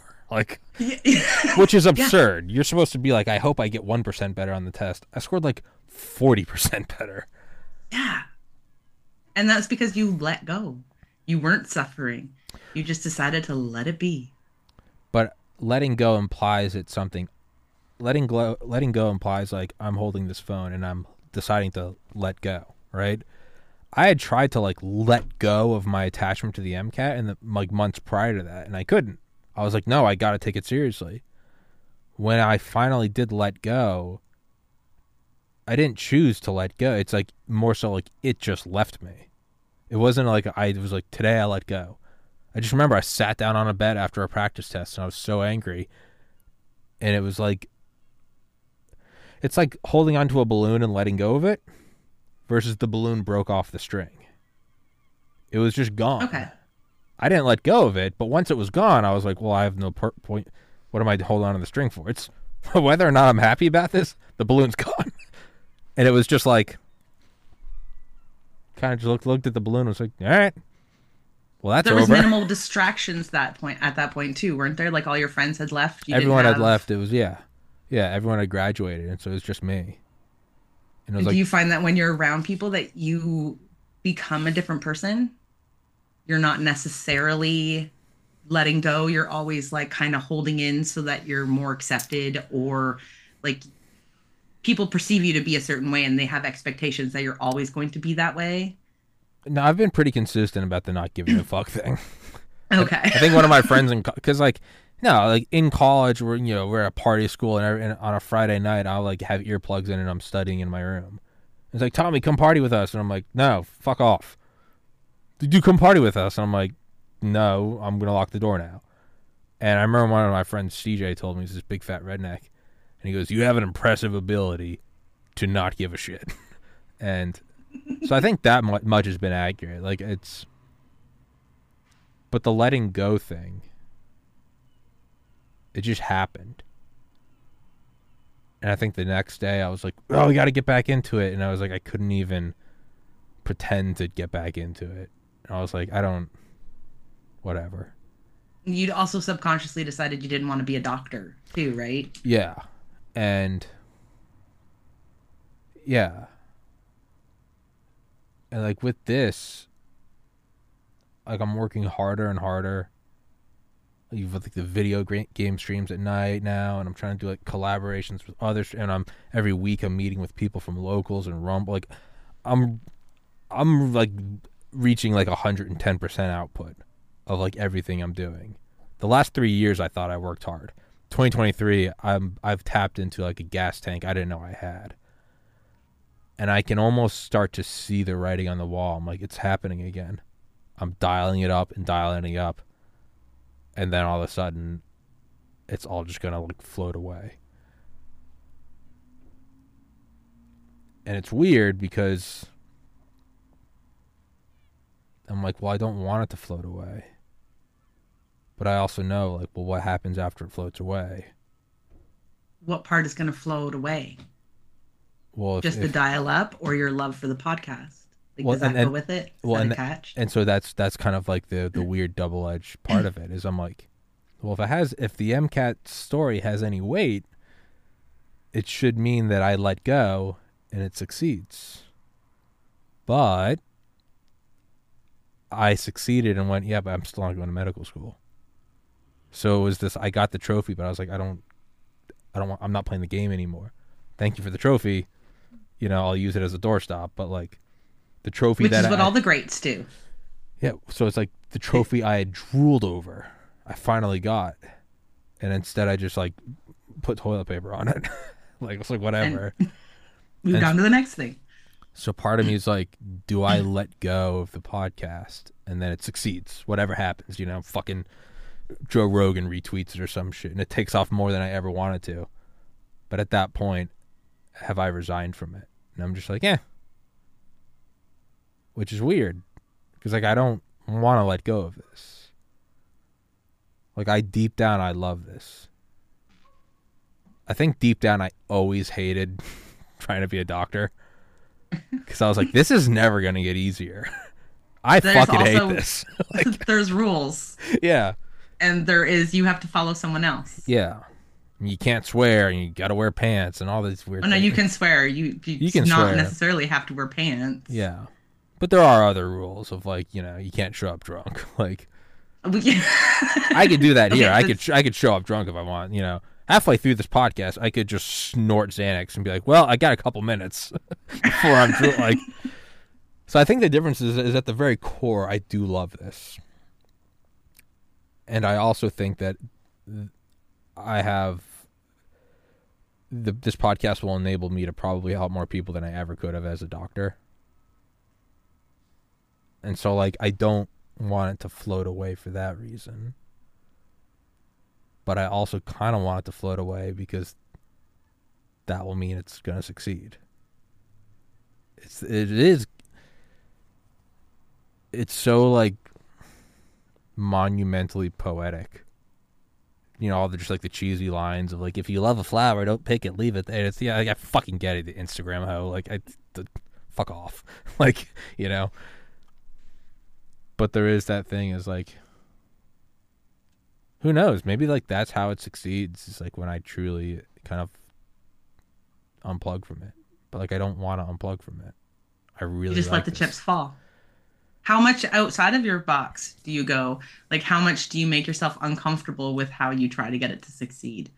which is absurd. You're supposed to be I hope I get 1% better on the test. I scored 40% better. Yeah. And that's because you let go. You weren't suffering. You just decided to let it be. But letting go implies it's something. Letting go implies I'm holding this phone and I'm deciding to let go, right? I had tried to let go of my attachment to the MCAT in the months prior to that, and I couldn't. I was no, I got to take it seriously. When I finally did let go, I didn't choose to let go. It's more so it just left me. It wasn't today I let go. I just remember I sat down on a bed after a practice test and I was so angry. And it was it's holding onto a balloon and letting go of it versus the balloon broke off the string. It was just gone. Okay. I didn't let go of it, but once it was gone, I was well, I have no point. What am I holding on to the string for? It's whether or not I'm happy about this, the balloon's gone. And it was just kind of just looked at the balloon and was all right, well, that's over. There was minimal distractions at that point too, weren't there? All your friends had left. Everyone had left. It was, yeah, everyone had graduated. And so it was just me. And it was do you find that when you're around people that you become a different person? You're not necessarily letting go. You're always kind of holding in so that you're more accepted or people perceive you to be a certain way and they have expectations that you're always going to be that way. No, I've been pretty consistent about the not giving a fuck thing. Okay. I think one of my friends in college we're at a party school and on a Friday night I'll have earplugs in and I'm studying in my room. It's Tommy, come party with us. And I'm no, fuck off. Did you come party with us? And I'm no, I'm going to lock the door now. And I remember one of my friends, CJ, told me, he's this big fat redneck. And he goes, you have an impressive ability to not give a shit. And so I think that much has been accurate. But the letting go thing, it just happened. And I think the next day I was we got to get back into it. And I was I couldn't even pretend to get back into it. And I was whatever. You'd also subconsciously decided you didn't want to be a doctor too, right? Yeah. And yeah. And with this, I'm working harder and harder. You've the video game streams at night now, and I'm trying to do collaborations with others, and I'm every week I'm meeting with people from Locals and Rumble. I'm reaching 110% output of like everything I'm doing. The last 3 years, I thought I worked hard. 2023, I've tapped into like a gas tank I didn't know I had. And I can almost start to see the writing on the wall. I'm like, it's happening again. I'm dialing it up and dialing it up. And then all of a sudden, it's all just going to like float away. And it's weird because I'm like, well, I don't want it to float away. But I also know, like, well, what happens after it floats away? What part is going to float away? Well, if the dial up or your love for the podcast? Like, well, does that go with it? Is that attached? And so that's kind of like the weird double-edged part of it is I'm like, well, if the MCAT story has any weight, it should mean that I let go and it succeeds. But I succeeded and went, yeah, but I'm still not going to medical school. So it was this, I got the trophy, but I was like, I'm not playing the game anymore. Thank you for the trophy. You know, I'll use it as a doorstop, but like the trophy all the greats do. Yeah. So it's like the trophy I had drooled over, I finally got. And instead I just like put toilet paper on it. Like, it's like, whatever. Moved on to the next thing. So part of me is like, do I let go of the podcast? And then it succeeds. Whatever happens, you know, fucking Joe Rogan retweets it or some shit. And it takes off more than I ever wanted to. But at that point, have I resigned from it? And I'm just like, yeah. Which is weird. Because like, I don't want to let go of this. Like, deep down, I love this. I think deep down, I always hated trying to be a doctor. Because I was like, this is never going to get easier. I hate this. Like, there's rules. Yeah. And you have to follow someone else. Yeah. You can't swear and you got to wear pants and all these weird things. No, you can swear. You can not swear. Necessarily have to wear pants. Yeah. But there are other rules of like, you know, you can't show up drunk. Like, I could do that here. I could show up drunk if I want, you know. Halfway through this podcast, I could just snort Xanax and be like, well, I got a couple minutes before I'm like. So I think the difference is at the very core, I do love this. And I also think that I have this podcast will enable me to probably help more people than I ever could have as a doctor. And so, like, I don't want it to float away for that reason. But I also kind of want it to float away because that will mean it's going to succeed. It's so like monumentally poetic. You know, all the just like the cheesy lines of like, if you love a flower, don't pick it, leave it. And it's, yeah, like, I fucking get it, the Instagram hoe. Like, fuck off. Like, you know. But there is that thing is like, who knows? Maybe like that's how it succeeds. It's like when I truly kind of unplug from it, but like I don't want to unplug from it. I really just let the chips fall. How much outside of your box do you go? Like, how much do you make yourself uncomfortable with how you try to get it to succeed?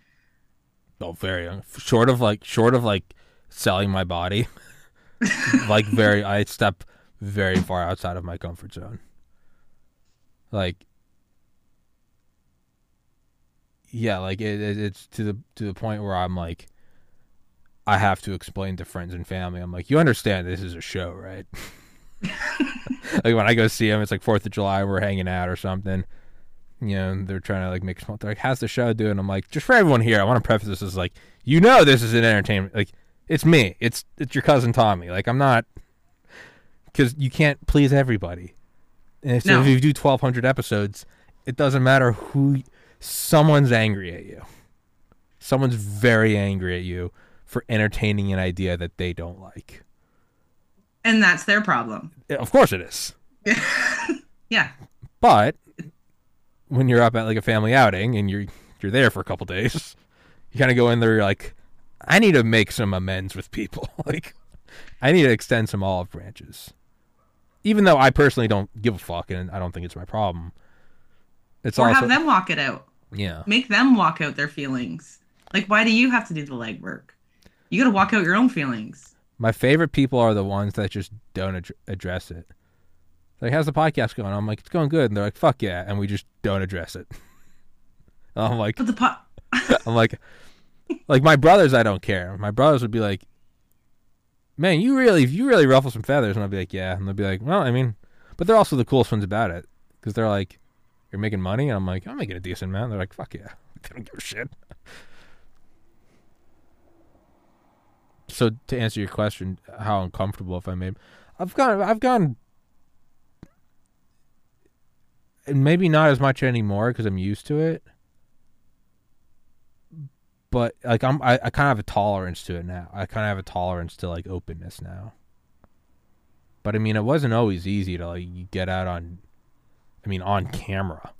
Oh, very short of like selling my body. Like I step very far outside of my comfort zone. Like. Yeah, like it's to the point where I'm like, I have to explain to friends and family. I'm like, you understand this is a show, right? Like when I go see them, it's like 4th of July, we're hanging out or something. You know, and they're trying to like make small. They're like, how's the show doing? I'm like, just for everyone here, I want to preface this as like, you know, this is an entertainment. Like, it's me. It's your cousin Tommy. Like, I'm not, because you can't please everybody. And so if you do 1,200 episodes, it doesn't matter who. Someone's angry at you. Someone's very angry at you for entertaining an idea that they don't like. And that's their problem. Of course it is. Yeah. But when you're up at like a family outing and you're there for a couple days, you kind of go in there, you're like, I need to make some amends with people. Like, I need to extend some olive branches. Even though I personally don't give a fuck and I don't think it's my problem. Have them walk it out. Yeah. Make them walk out their feelings. Like, why do you have to do the legwork? You got to walk out your own feelings. My favorite people are the ones that just don't address it. Like, how's the podcast going? I'm like, it's going good. And they're like, fuck yeah. And we just don't address it. I'm like, I'm like my brothers, I don't care. My brothers would be like, man, you really ruffle some feathers. And I'll be like, yeah. And they'll be like, well, I mean, but they're also the coolest ones about it. Because they're like, you're making money? And I'm like, I'm making a decent amount. And they're like, fuck yeah. I don't give a shit. So to answer your question, how uncomfortable if I made, I've gone, and maybe not as much anymore because I'm used to it. But like I kind of have a tolerance to it now. I kind of have a tolerance to like openness now. But I mean, it wasn't always easy to like get out on camera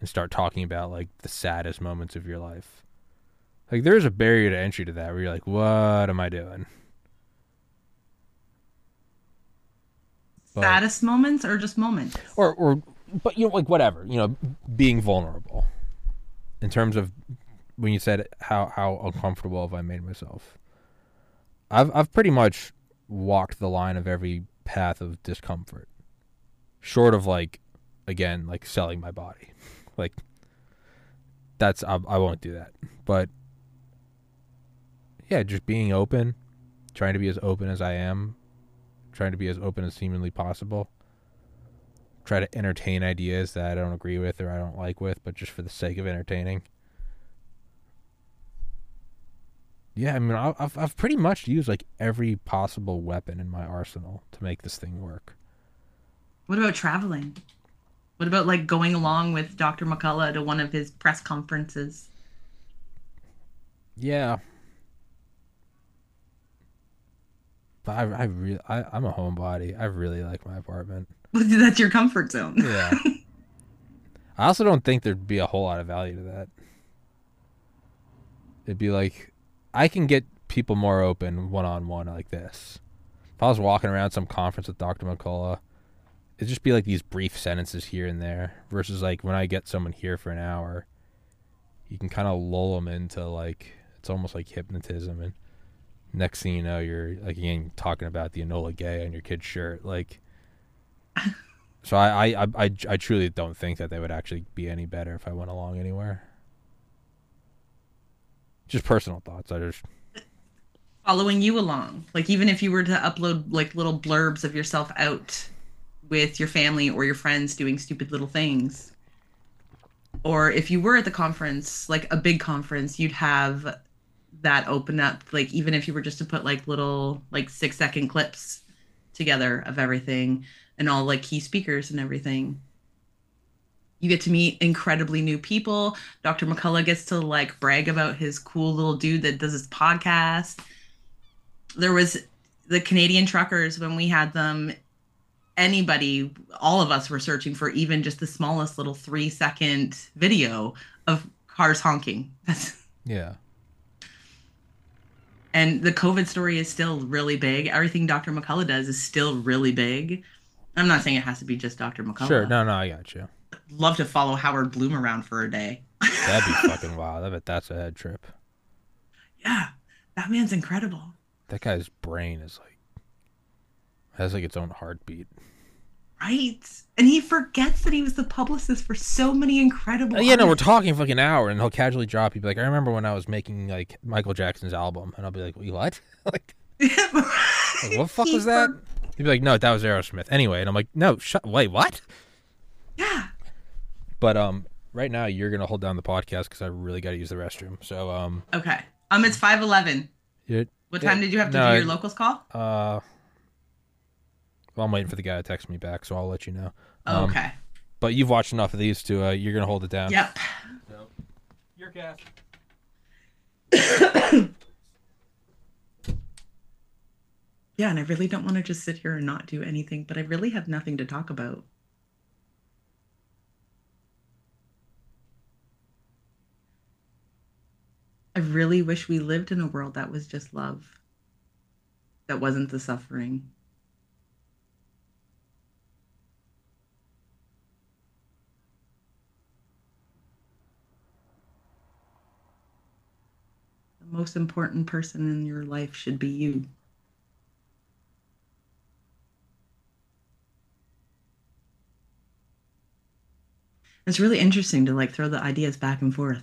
and start talking about like the saddest moments of your life. Like, there's a barrier to entry to that where you're like, what am I doing? Saddest moments or just moments? Or but, you know, like, whatever. You know, being vulnerable. In terms of when you said how uncomfortable have I made myself. I've pretty much walked the line of every path of discomfort. Short of, like, again, like, selling my body. Like, that's... I won't do that. But... yeah, just being open, trying to be as open as I am, trying to be as open as seemingly possible, try to entertain ideas that I don't agree with or I don't like with, but just for the sake of entertaining. Yeah, I mean, I've pretty much used like every possible weapon in my arsenal to make this thing work. What about traveling? What about like going along with Dr. McCullough to one of his press conferences? Yeah. But I'm a homebody. I really like my apartment. That's your comfort zone. Yeah. I also don't think there'd be a whole lot of value to that. It'd be like, I can get people more open one-on-one like this. If I was walking around some conference with Dr. McCullough, it'd just be like these brief sentences here and there versus like when I get someone here for an hour, you can kind of lull them into like, it's almost like hypnotism and next thing you know, you're like again talking about the Enola Gay on your kid's shirt, like. So I truly don't think that they would actually be any better if I went along anywhere. Just personal thoughts. I just following you along, like even if you were to upload like little blurbs of yourself out with your family or your friends doing stupid little things, or if you were at the conference, like a big conference, you'd have that open up, like even if you were just to put like little like 6-second clips together of everything and all like key speakers and everything. You get to meet incredibly new people. Dr. McCullough gets to like brag about his cool little dude that does his podcast. There was the Canadian truckers when we had them, anybody, all of us were searching for even just the smallest little 3-second video of cars honking. Yeah. And the COVID story is still really big. Everything Dr. McCullough does is still really big. I'm not saying it has to be just Dr. McCullough. Sure, no, I got you. Love to follow Howard Bloom around for a day. That'd be fucking wild. I bet that's a head trip. Yeah, that man's incredible. That guy's brain is like, has like its own heartbeat. Right? And he forgets that he was the publicist for so many incredible... yeah, no, we're talking fucking hour, and he'll casually drop you. Be like, I remember when I was making, like, Michael Jackson's album. And I'll be like, what? Like, like, what fuck was that? He'd be like, no, that was Aerosmith. Anyway, and I'm like, no, wait, what? Yeah. But right now, you're going to hold down the podcast because I really got to use the restroom. So, okay. It's 5:11. What time did you have to do your Locals call? Well, I'm waiting for the guy to text me back, so I'll let you know. Okay. But you've watched enough of these to, you're going to hold it down. Yep. So, your cat. Yeah, and I really don't want to just sit here and not do anything, but I really have nothing to talk about. I really wish we lived in a world that was just love, that wasn't the suffering. Most important person in your life should be you. It's really interesting to like throw the ideas back and forth.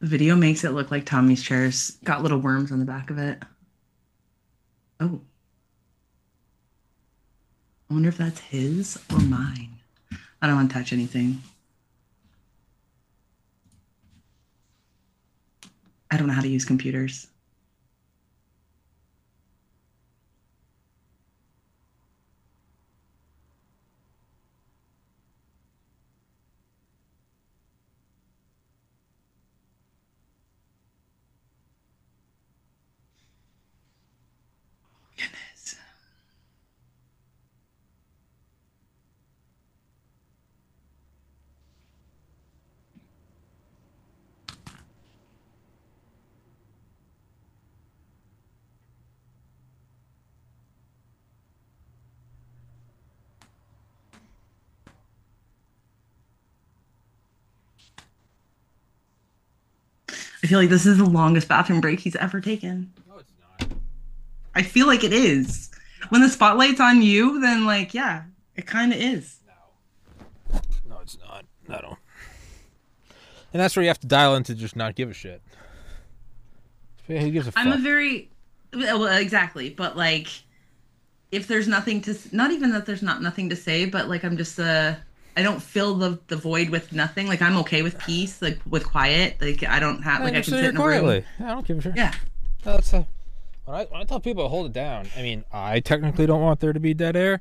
The video makes it look like Tommy's chair's got little worms on the back of it. Oh. I wonder if that's his or mine. I don't want to touch anything. I don't know how to use computers. I feel like this is the longest bathroom break he's ever taken. No, it's not. I feel like it is. When the spotlight's on you, then like, yeah, it kind of is. No. No, it's not. I don't. And that's where you have to dial in to just not give a shit. He gives a fuck. Well, exactly. But like, if there's nothing to, not even that there's not nothing to say, but like, I'm just I don't fill the void with nothing. Like, I'm okay with peace, like, with quiet. Like, I don't have, like, I can sit in a room. I don't give a shit. Yeah. That's when I tell people to hold it down, I mean, I technically don't want there to be dead air,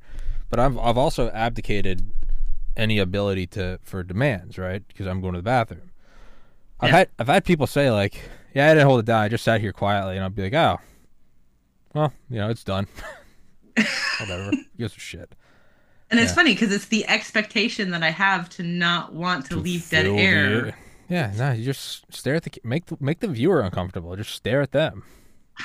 but I've also abdicated any ability for demands, right? Because I'm going to the bathroom. I've had people say, like, yeah, I didn't hold it down. I just sat here quietly, and I'll be like, oh, well, you know, it's done. Whatever. Gives a shit. And it's funny because it's the expectation that I have to not want to leave dead air. Yeah, no, you just stare at make the viewer uncomfortable. Just stare at them.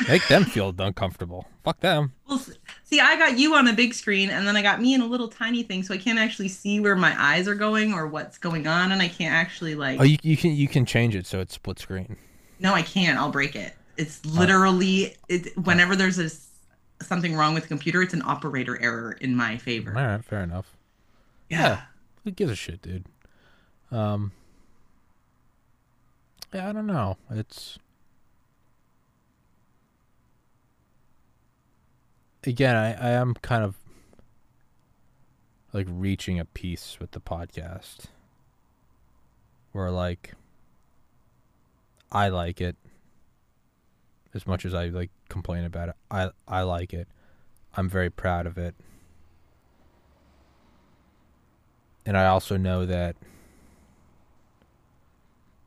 Make them feel uncomfortable. Fuck them. Well, see, I got you on a big screen and then I got me in a little tiny thing, so I can't actually see where my eyes are going or what's going on, and I can't actually like... Oh, you can change it so it's split screen. No, I can't. I'll break it. It's literally... whenever there's a... something wrong with the computer, it's an operator error in my favor. All right, fair enough. Yeah. Who gives a shit, dude? Yeah, I don't know. It's... Again, I am kind of like reaching a peace with the podcast where like I like it. As much as I like complain about it, I like it. I'm very proud of it. And I also know that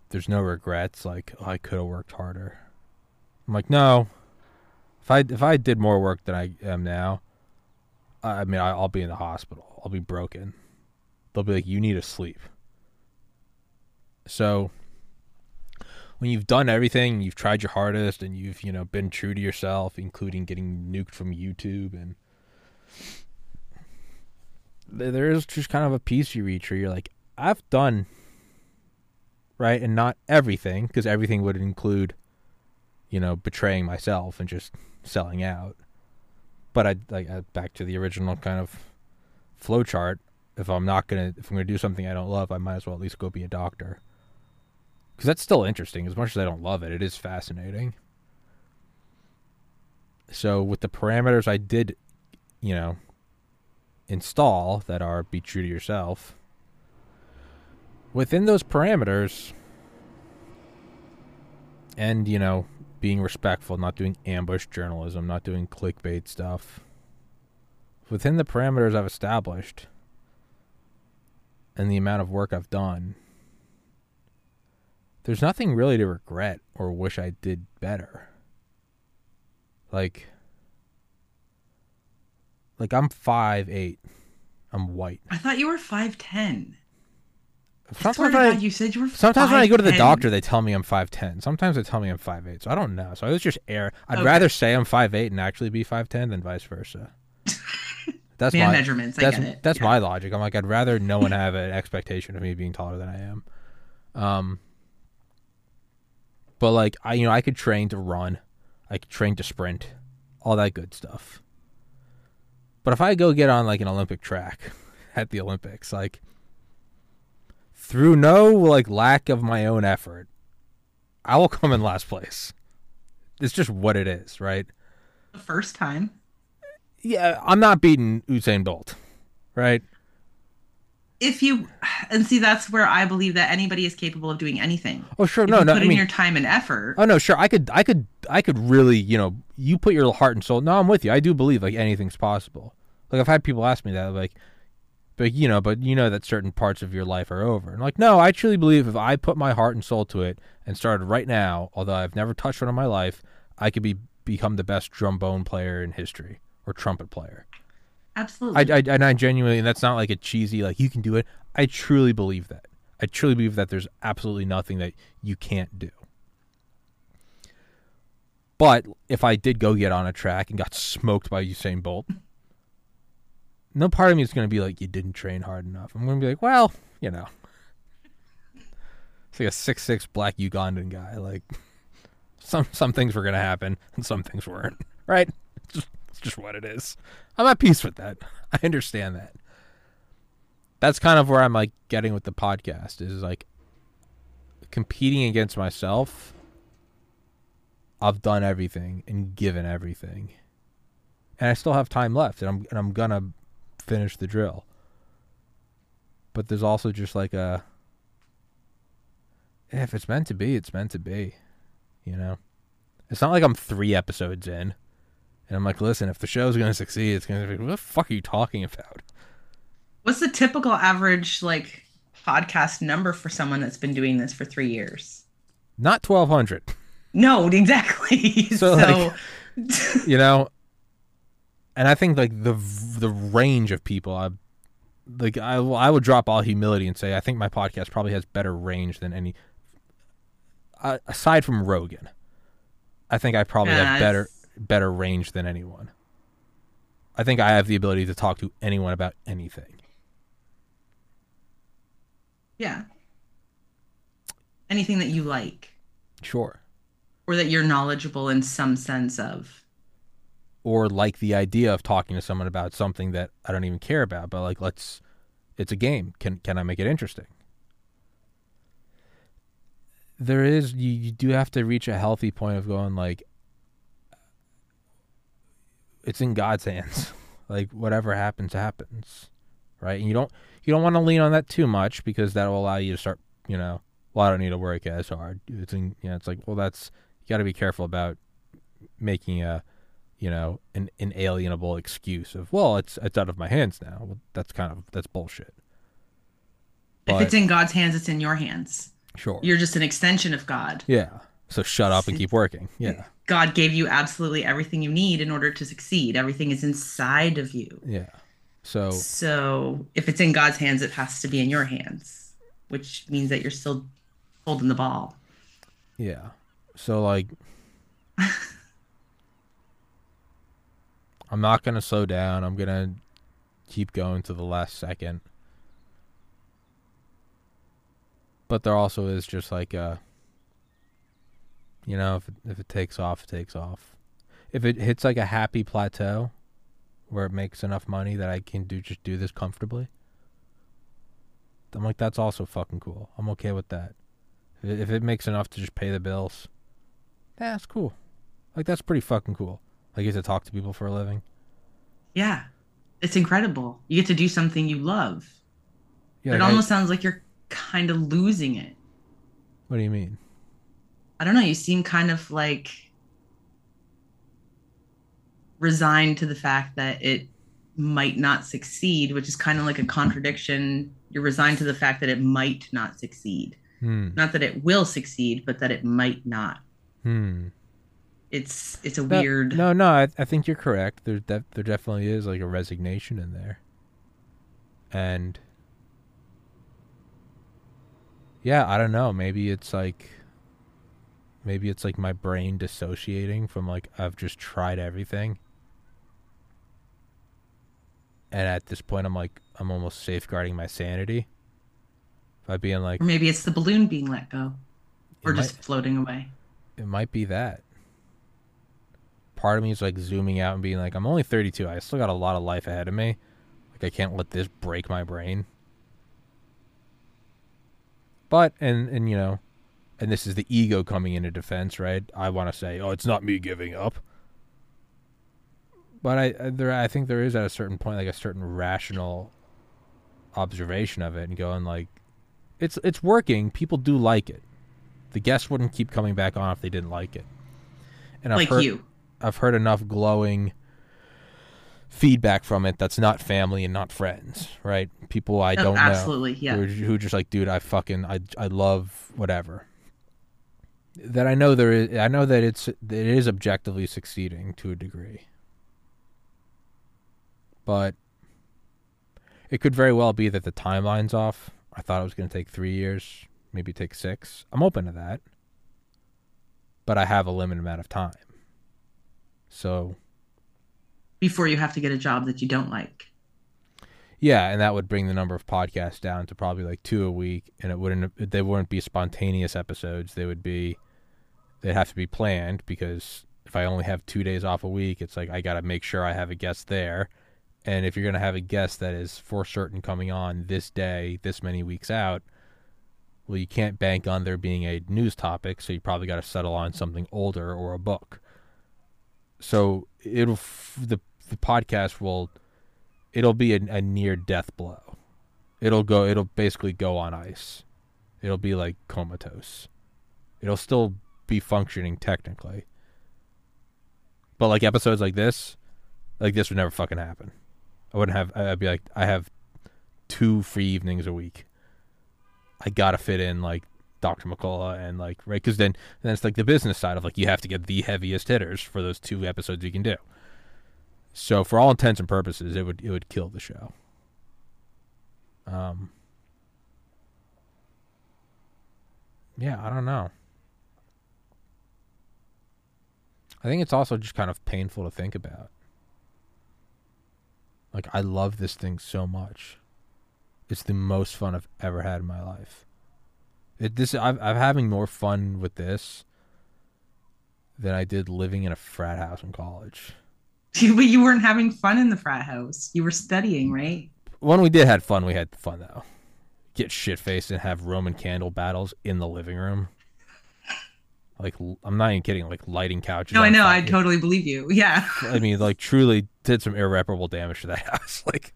there's no regrets. Like, oh, I could have worked harder. I'm like, no. If I did more work than I am now, I mean, I'll be in the hospital. I'll be broken. They'll be like, you need to sleep. So when you've done everything, you've tried your hardest, and you've, you know, been true to yourself, including getting nuked from YouTube, and there is just kind of a piece you reach where you're like, I've done, right? And not everything, because everything would include, you know, betraying myself and just selling out. But back to the original kind of flowchart, if I'm gonna do something I don't love, I might as well at least go be a doctor. Because that's still interesting. As much as I don't love it, it is fascinating. So with the parameters I did, you know, install that are be true to yourself, within those parameters and, you know, being respectful, not doing ambush journalism, not doing clickbait stuff, within the parameters I've established and the amount of work I've done, there's nothing really to regret or wish I did better. Like I'm 5'8". I'm white. I thought you were 5'10". Sometimes when I go to the doctor, they tell me I'm 5'10". Sometimes they tell me I'm 5'8". So I don't know. So I was just air. I'd rather say I'm 5'8" and actually be 5'10" than vice versa. That's man my measurements. I get it. That's my logic. I'm like, I'd rather no one have an expectation of me being taller than I am. But like I could train to run, I could train to sprint, all that good stuff. But if I go get on like an Olympic track at the Olympics, like, through no lack of my own effort, I will come in last place. It's just what it is, right? The first time. Yeah, I'm not beating Usain Bolt, right? See, that's where I believe that anybody is capable of doing anything. Oh, sure, if you put in your time and effort. Oh no, sure, I could really, you put your heart and soul. No, I'm with you. I do believe anything's possible. I've had people ask me that, But that certain parts of your life are over. And no, I truly believe if I put my heart and soul to it and started right now, although I've never touched one in my life, I could become the best trombone player in history or trumpet player. Absolutely. I genuinely, and that's not a cheesy, you can do it. I truly believe that. I truly believe that there's absolutely nothing that you can't do. But if I did go get on a track and got smoked by Usain Bolt, no part of me is going to be you didn't train hard enough. I'm going to be well. It's a 6'6" black Ugandan guy. Some things were going to happen and some things weren't, right? It's just what it is. I'm at peace with that. I understand that. That's kind of where I'm getting with the podcast is competing against myself. I've done everything and given everything. And I still have time left, and I'm going to finish the drill. But there's also just if it's meant to be, it's meant to be, It's not I'm 3 episodes in and I'm listen, if the show's going to succeed, it's going to be, what the fuck are you talking about? What's the typical average podcast number for someone that's been doing this for 3 years? Not 1,200. No, exactly. So and I think the range of people, I will drop all humility and say I think my podcast probably has better range than any, aside from Rogan. I think I probably have better range than anyone. I think I have the ability to talk to anyone about anything. Yeah. Anything that you like. Sure. Or that you're knowledgeable in some sense of. Or the idea of talking to someone about something that I don't even care about, but it's a game. Can I make it interesting? There is, you do have to reach a healthy point of going it's in God's hands. Whatever happens, happens. Right? And you don't want to lean on that too much because that will allow you to start, I don't need to work as hard. It's in, you got to be careful about making an inalienable excuse of, it's out of my hands now. Well, that's bullshit. But if it's in God's hands, it's in your hands. Sure. You're just an extension of God. Yeah. So shut up and keep working. Yeah. God gave you absolutely everything you need in order to succeed. Everything is inside of you. Yeah. So if it's in God's hands, it has to be in your hands, which means that you're still holding the ball. Yeah. So I'm not going to slow down. I'm going to keep going to the last second. But there also is just if it takes off, it takes off. If it hits a happy plateau where it makes enough money that I can do this comfortably, I'm that's also fucking cool. I'm okay with that. If it makes enough to just pay the bills, that's cool. That's pretty fucking cool. I get to talk to people for a living. Yeah. It's incredible. You get to do something you love. Yeah, it almost sounds like you're kind of losing it. What do you mean? I don't know. You seem kind of resigned to the fact that it might not succeed, which is kind of like a contradiction. You're resigned to the fact that it might not succeed. Not that it will succeed, but that it might not. It's a weird. No, I think you're correct. There definitely is like a resignation in there. And yeah, I don't know. Maybe it's like my brain dissociating from like I've just tried everything. And at this point, I'm like, I'm almost safeguarding my sanity by being like. Or maybe it's the balloon being let go, or just floating away. It might be that. Part of me is like zooming out and being like, I'm only 32. I still got a lot of life ahead of me. Like I can't let this break my brain. But and you know, and this is the ego coming into defense, right? I want to say, oh, it's not me giving up. But I think there is at a certain point like a certain rational observation of it and going like, it's working. People do like it. The guests wouldn't keep coming back on if they didn't like it. And I've heard enough glowing feedback from it that's not family and not friends, right? People I don't know, yeah, who are just like, dude, I love whatever. That I know that it is objectively succeeding to a degree. But it could very well be that the timeline's off. I thought it was going to take 3 years, maybe take 6. I'm open to that. But I have a limited amount of time. So. Before you have to get a job that you don't like. Yeah, and that would bring the number of podcasts down to probably like 2 a week. And they wouldn't be spontaneous episodes. They'd have to be planned, because if I only have 2 days off a week, it's like I got to make sure I have a guest there. And if you're going to have a guest that is for certain coming on this day, this many weeks out, well, you can't bank on there being a news topic, so you probably got to settle on something older or a book. So the podcast it'll be a near death blow. It'll basically go on ice. It'll be like comatose. It'll still be functioning technically. But like episodes like this would never fucking happen. I'd be like, I have 2 free evenings a week. I got to fit in like Dr. McCullough and like, right. Cause then it's like the business side of like, you have to get the heaviest hitters for those 2 episodes you can do. So for all intents and purposes, it would kill the show. Yeah, I don't know. I think it's also just kind of painful to think about. Like, I love this thing so much. It's the most fun I've ever had in my life. I'm having more fun with this than I did living in a frat house in college. But you weren't having fun in the frat house. You were studying, right? When we did have fun, we had fun, though. Get shit-faced and have Roman candle battles in the living room. Like, I'm not even kidding, like, lighting couches. No, I know. I totally believe you. Yeah. I mean, like, truly did some irreparable damage to that house. Like...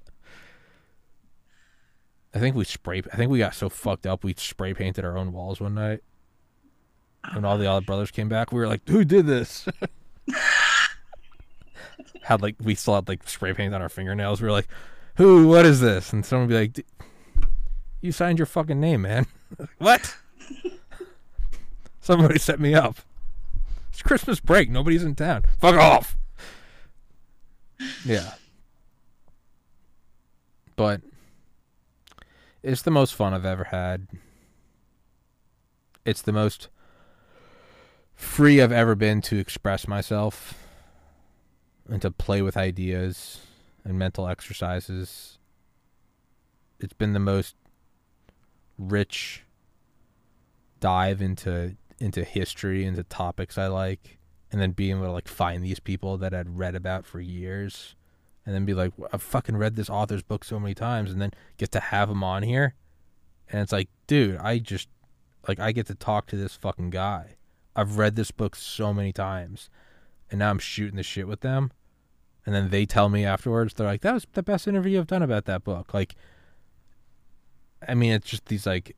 I think we got so fucked up we spray painted our own walls one night. When all the other brothers came back, we were like, "Who did this?" We still had like spray paint on our fingernails. We were like, "Who? What is this?" And someone would be like, "You signed your fucking name, man." What? Somebody set me up. It's Christmas break. Nobody's in town. Fuck off. Yeah. But. It's the most fun I've ever had. It's the most free I've ever been to express myself and to play with ideas and mental exercises. It's been the most rich dive into history, into topics I like, and then being able to like find these people that I'd read about for years. And then be like, I've fucking read this author's book so many times, and then get to have him on here. And it's like, dude, I get to talk to this fucking guy. I've read this book so many times, and now I'm shooting the shit with them. And then they tell me afterwards, they're like, that was the best interview I've done about that book. Like, I mean, it's just these, like,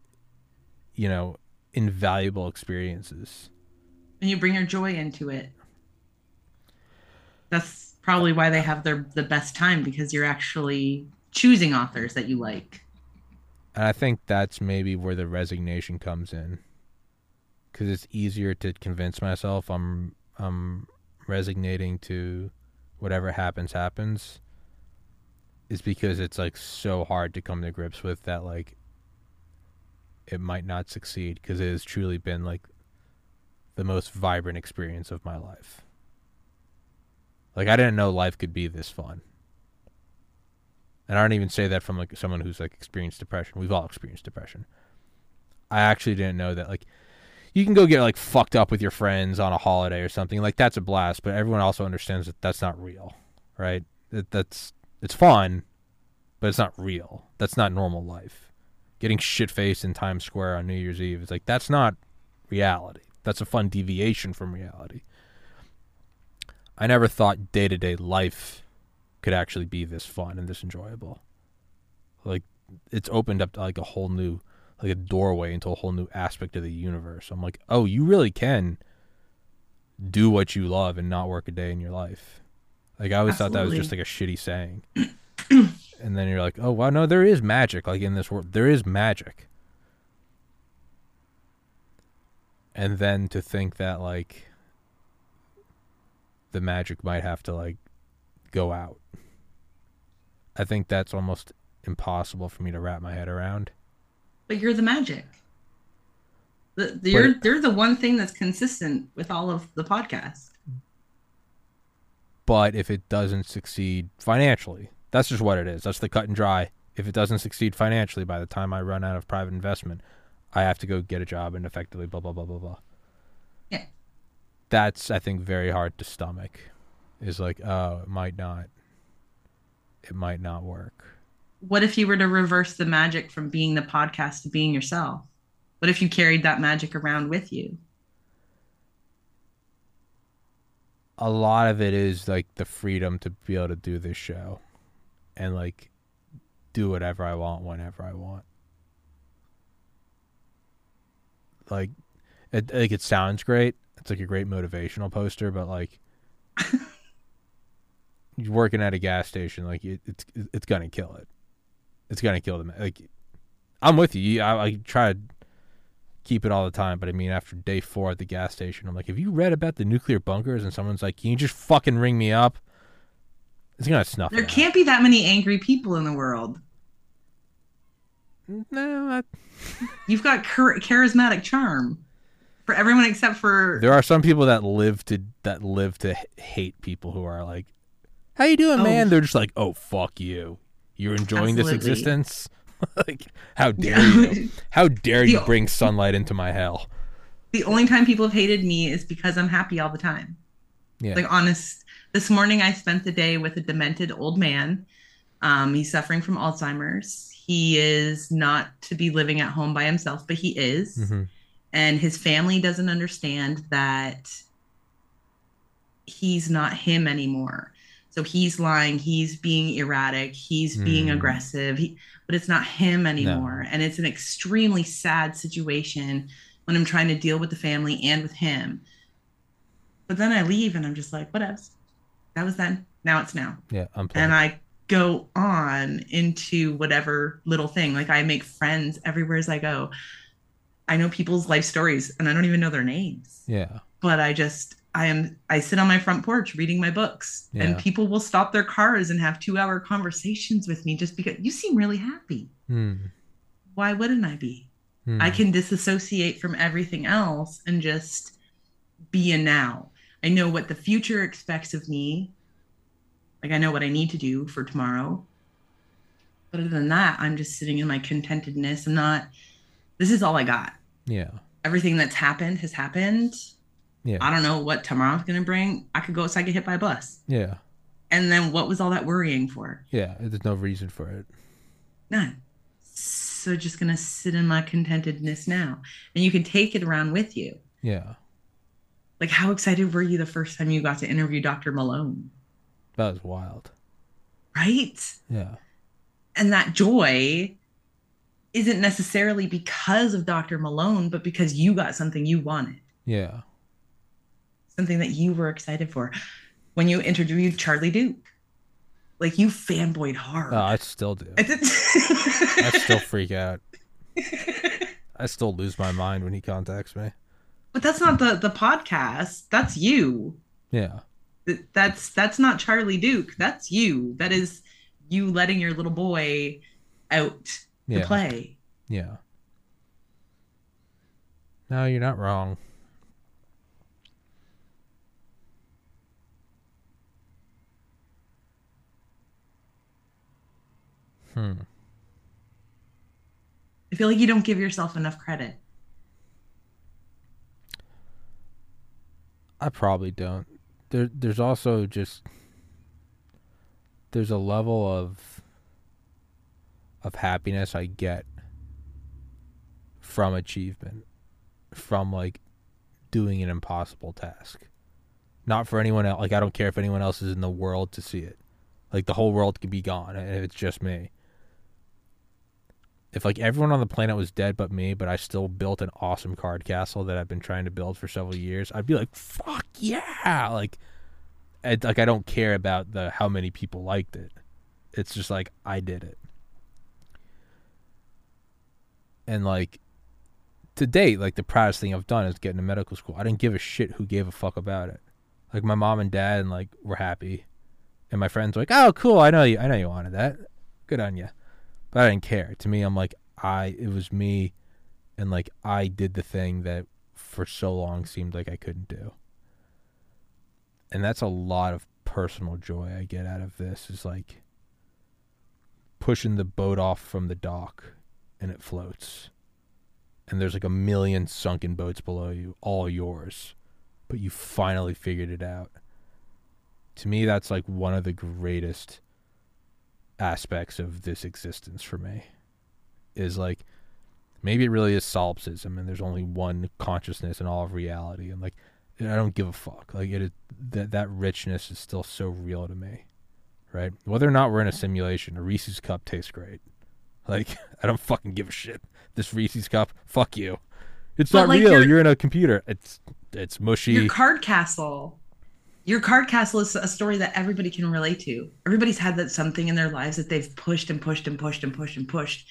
you know, invaluable experiences. And you bring your joy into it. That's probably why they have the best time, because you're actually choosing authors that you like. And I think that's maybe where the resignation comes in, because it's easier to convince myself I'm resignating to whatever happens. Is because it's like so hard to come to grips with that, like it might not succeed, because it has truly been like the most vibrant experience of my life. Like I didn't know life could be this fun. And I don't even say that from like someone who's like experienced depression. We've all experienced depression. I actually didn't know that like you can go get like fucked up with your friends on a holiday or something. Like that's a blast, but everyone also understands that that's not real, right? It's fun, but it's not real. That's not normal life. Getting shit-faced in Times Square on New Year's Eve, it's like, that's not reality. That's a fun deviation from reality. I never thought day-to-day life could actually be this fun and this enjoyable. Like, it's opened up to, like, a whole new, like, a doorway into a whole new aspect of the universe. I'm like, oh, you really can do what you love and not work a day in your life. Like, I always thought that was just, like, a shitty saying. And then you're like, oh, wow, no, there is magic. Like, in this world, there is magic. And then to think that, like, the magic might have to, like, go out. I think that's almost impossible for me to wrap my head around. But you're the magic. You're the one thing that's consistent with all of the podcast. But if it doesn't succeed financially, that's just what it is. That's the cut and dry. If it doesn't succeed financially, by the time I run out of private investment, I have to go get a job and effectively blah, blah, blah, blah, blah. Yeah. That's, I think, very hard to stomach. Is like, oh, it might not work. What if you were to reverse the magic from being the podcast to being yourself? What if you carried that magic around with you? A lot of it is like the freedom to be able to do this show and like do whatever I want, whenever I want. Like it sounds great. It's like a great motivational poster, but like you're working at a gas station, like it's going to kill it. It's going to kill them. Like I'm with you. I try to keep it all the time, but I mean after day 4 at the gas station, I'm like, have you read about the nuclear bunkers? And someone's like, can you just fucking ring me up? It's gonna snuff there out. Can't be that many angry people in the world. No, you've got charismatic charm for everyone except for there are some people that live to hate people who are like, how you doing, man? They're just like, oh, fuck you, you're enjoying this existence. Like, how dare you? How dare you bring sunlight into my hell? The only time people have hated me is because I'm happy all the time. Yeah. Like, honest, this morning I spent the day with a demented old man. He's suffering from Alzheimer's. He is not to be living at home by himself, but he is. Mm-hmm. And his family doesn't understand that he's not him anymore. So he's lying, he's being erratic, he's being aggressive, but it's not him anymore. No. And it's an extremely sad situation when I'm trying to deal with the family and with him. But then I leave and I'm just like, what else? That was then, now it's now. Yeah, and I go on into whatever little thing. Like I make friends everywhere as I go. I know people's life stories and I don't even know their names. Yeah. But I sit on my front porch reading my books, and people will stop their cars and have 2-hour conversations with me just because you seem really happy. Mm. Why wouldn't I be? Mm. I can disassociate from everything else and just be a now. I know what the future expects of me. Like I know what I need to do for tomorrow. But other than that, I'm just sitting in my contentedness. This is all I got. Yeah. Everything that's happened has happened. Yeah. I don't know what tomorrow's going to bring. I could go outside and get hit by a bus. Yeah. And then what was all that worrying for? Yeah. There's no reason for it. None. So just going to sit in my contentedness now. And you can take it around with you. Yeah. Like, how excited were you the first time you got to interview Dr. Malone? That was wild. Right? Yeah. And that joy isn't necessarily because of Dr. Malone, but because you got something you wanted. Yeah. Something that you were excited for. when you interviewed Charlie Duke. Like, you fanboyed hard. Oh, I still do. I still freak out. I still lose my mind when he contacts me. But that's not the podcast. That's you. Yeah. That's not Charlie Duke. That's you. That is you letting your little boy out to play. Yeah. No, you're not wrong. I feel like you don't give yourself enough credit. I probably don't. There's also just... There's a level of happiness I get from achievement. From, like, doing an impossible task. Not for anyone else. Like, I don't care if anyone else is in the world to see it. Like, the whole world could be gone if it's just me. If, like, everyone on the planet was dead but me, but I still built an awesome card castle that I've been trying to build for several years, I'd be like, fuck yeah! Like I don't care about how many people liked it. It's just like, I did it. And, like, to date, like, the proudest thing I've done is getting to medical school. I didn't give a shit who gave a fuck about it. Like, my mom and dad, and, like, were happy. And my friends were like, oh, cool, I know you wanted that. Good on you. But I didn't care. To me, I'm like, it was me, and, like, I did the thing that for so long seemed like I couldn't do. And that's a lot of personal joy I get out of this, is, like, pushing the boat off from the dock, and it floats. And there's, like, a million sunken boats below you, all yours. But you finally figured it out. To me, that's, like, one of the greatest aspects of this existence for me, is, like, maybe it really is solipsism and there's only one consciousness in all of reality, and, like, I don't give a fuck. Like, it is, that richness is still so real to me, right? Whether or not we're in a simulation, a Reese's cup tastes great. Like, I don't fucking give a shit. This Reese's cup, fuck you. It's not, like, real. You're in a computer. It's mushy. Your card castle is a story that everybody can relate to. Everybody's had that something in their lives that they've pushed and pushed and pushed and pushed and pushed.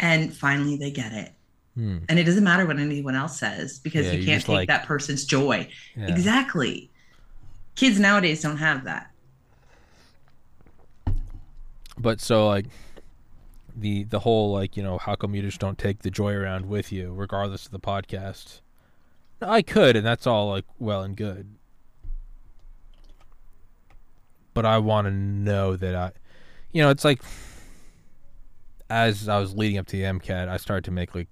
And finally they get it. Hmm. And it doesn't matter what anyone else says, because you can't take, like, that person's joy. Yeah. Exactly. Kids nowadays don't have that. But so, like, the whole, like, you know, how come you just don't take the joy around with you regardless of the podcast? I could, and that's all, like, well and good. But I want to know that it's like, as I was leading up to the MCAT, I started to make, like,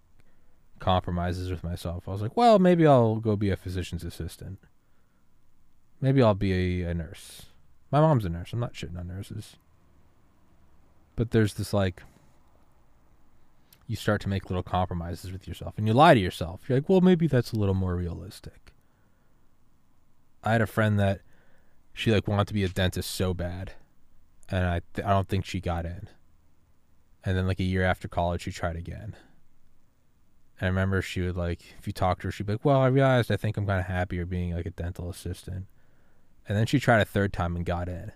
compromises with myself. I was like, well, maybe I'll go be a physician's assistant. Maybe I'll be a nurse. My mom's a nurse. I'm not shitting on nurses. But there's this, like, you start to make little compromises with yourself. And you lie to yourself. You're like, well, maybe that's a little more realistic. I had a friend that, she, like, wanted to be a dentist so bad, and I don't think she got in. And then, like, a year after college, she tried again. And I remember she would, like, if you talked to her, she'd be like, well, I realized I think I'm kind of happier being, like, a dental assistant. And then she tried a third time and got in.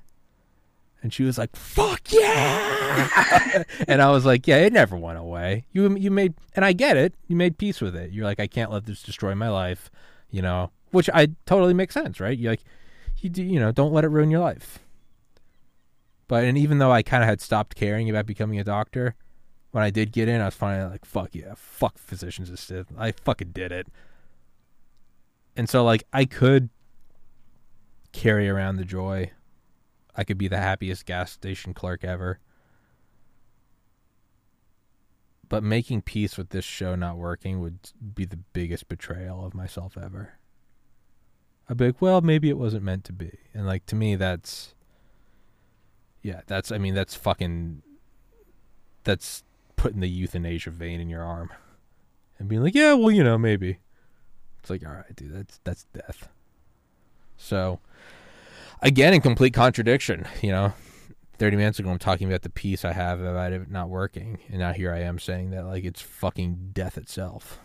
And she was like, fuck yeah! And I was like, yeah, it never went away. You made, and I get it, you made peace with it. You're like, I can't let this destroy my life, you know, which I totally makes sense, right? You're like, don't let it ruin your life. But, and even though I kind of had stopped caring about becoming a doctor, when I did get in, I was finally like, fuck yeah, fuck physicians assistant. I fucking did it. And so, like, I could carry around the joy. I could be the happiest gas station clerk ever. But making peace with this show not working would be the biggest betrayal of myself ever. I'd be like, well, maybe it wasn't meant to be. And, like, to me, that's putting the euthanasia vein in your arm and being like, yeah, well, you know, maybe. It's like, all right, dude, that's death. So, again, in complete contradiction, you know, 30 minutes ago, I'm talking about the peace I have about it not working. And now here I am saying that, like, it's fucking death itself.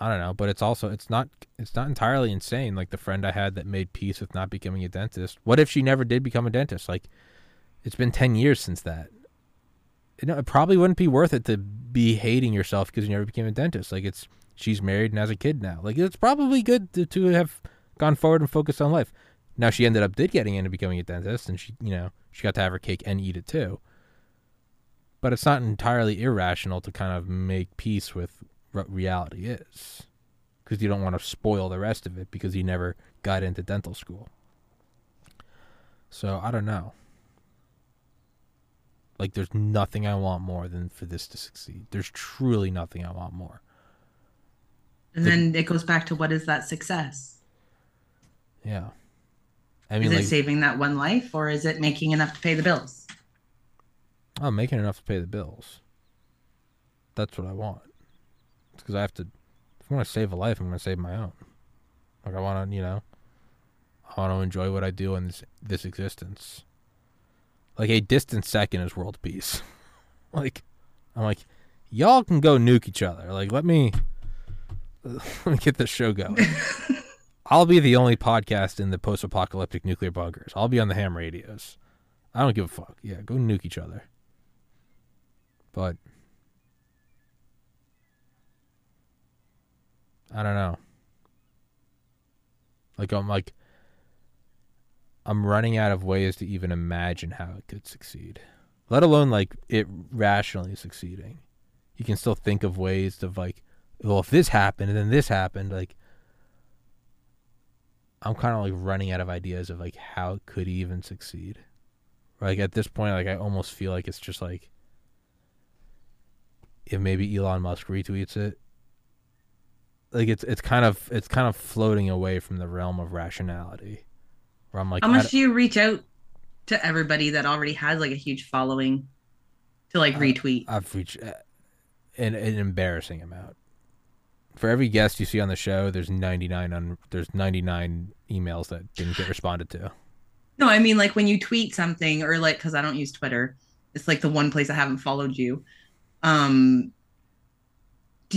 I don't know, but it's also, it's not entirely insane. Like the friend I had that made peace with not becoming a dentist. What if she never did become a dentist? Like, it's been 10 years since that. It probably wouldn't be worth it to be hating yourself because you never became a dentist. Like, it's, she's married and has a kid now. Like, it's probably good to have gone forward and focused on life. Now, she ended up getting into becoming a dentist, and she, you know, she got to have her cake and eat it too. But it's not entirely irrational to kind of make peace with what reality is, because you don't want to spoil the rest of it because you never got into dental school. So I don't know. Like, there's nothing I want more than for this to succeed. There's truly nothing I want more. And then it goes back to, what is that success? Yeah. I mean, is it saving that one life, or is it making enough to pay the bills? I'm making enough to pay the bills. That's what I want. It's because I have to, if I want to save a life, I'm going to save my own. Like, I want to, you know, I want to enjoy what I do in this existence. Like, a distant second is world peace. Like, I'm like, y'all can go nuke each other. Like, let me get this show going. I'll be the only podcast in the post-apocalyptic nuclear bunkers. I'll be on the ham radios. I don't give a fuck. Yeah, go nuke each other. But I don't know. Like, I'm running out of ways to even imagine how it could succeed, let alone like it rationally succeeding. You can still think of ways to like, well, if this happened and then this happened, like, I'm kind of like running out of ideas of like how it could even succeed. Like, at this point, like, I almost feel like it's just like, if maybe Elon Musk retweets it, like, it's kind of floating away from the realm of rationality. Where I'm like, how much do you reach out to everybody that already has like a huge following to like retweet? I've reached an embarrassing amount. For every guest you see on the show, there's 99 emails that didn't get responded to. No, I mean, like, when you tweet something, or like, because I don't use Twitter, it's like the one place I haven't followed you. Do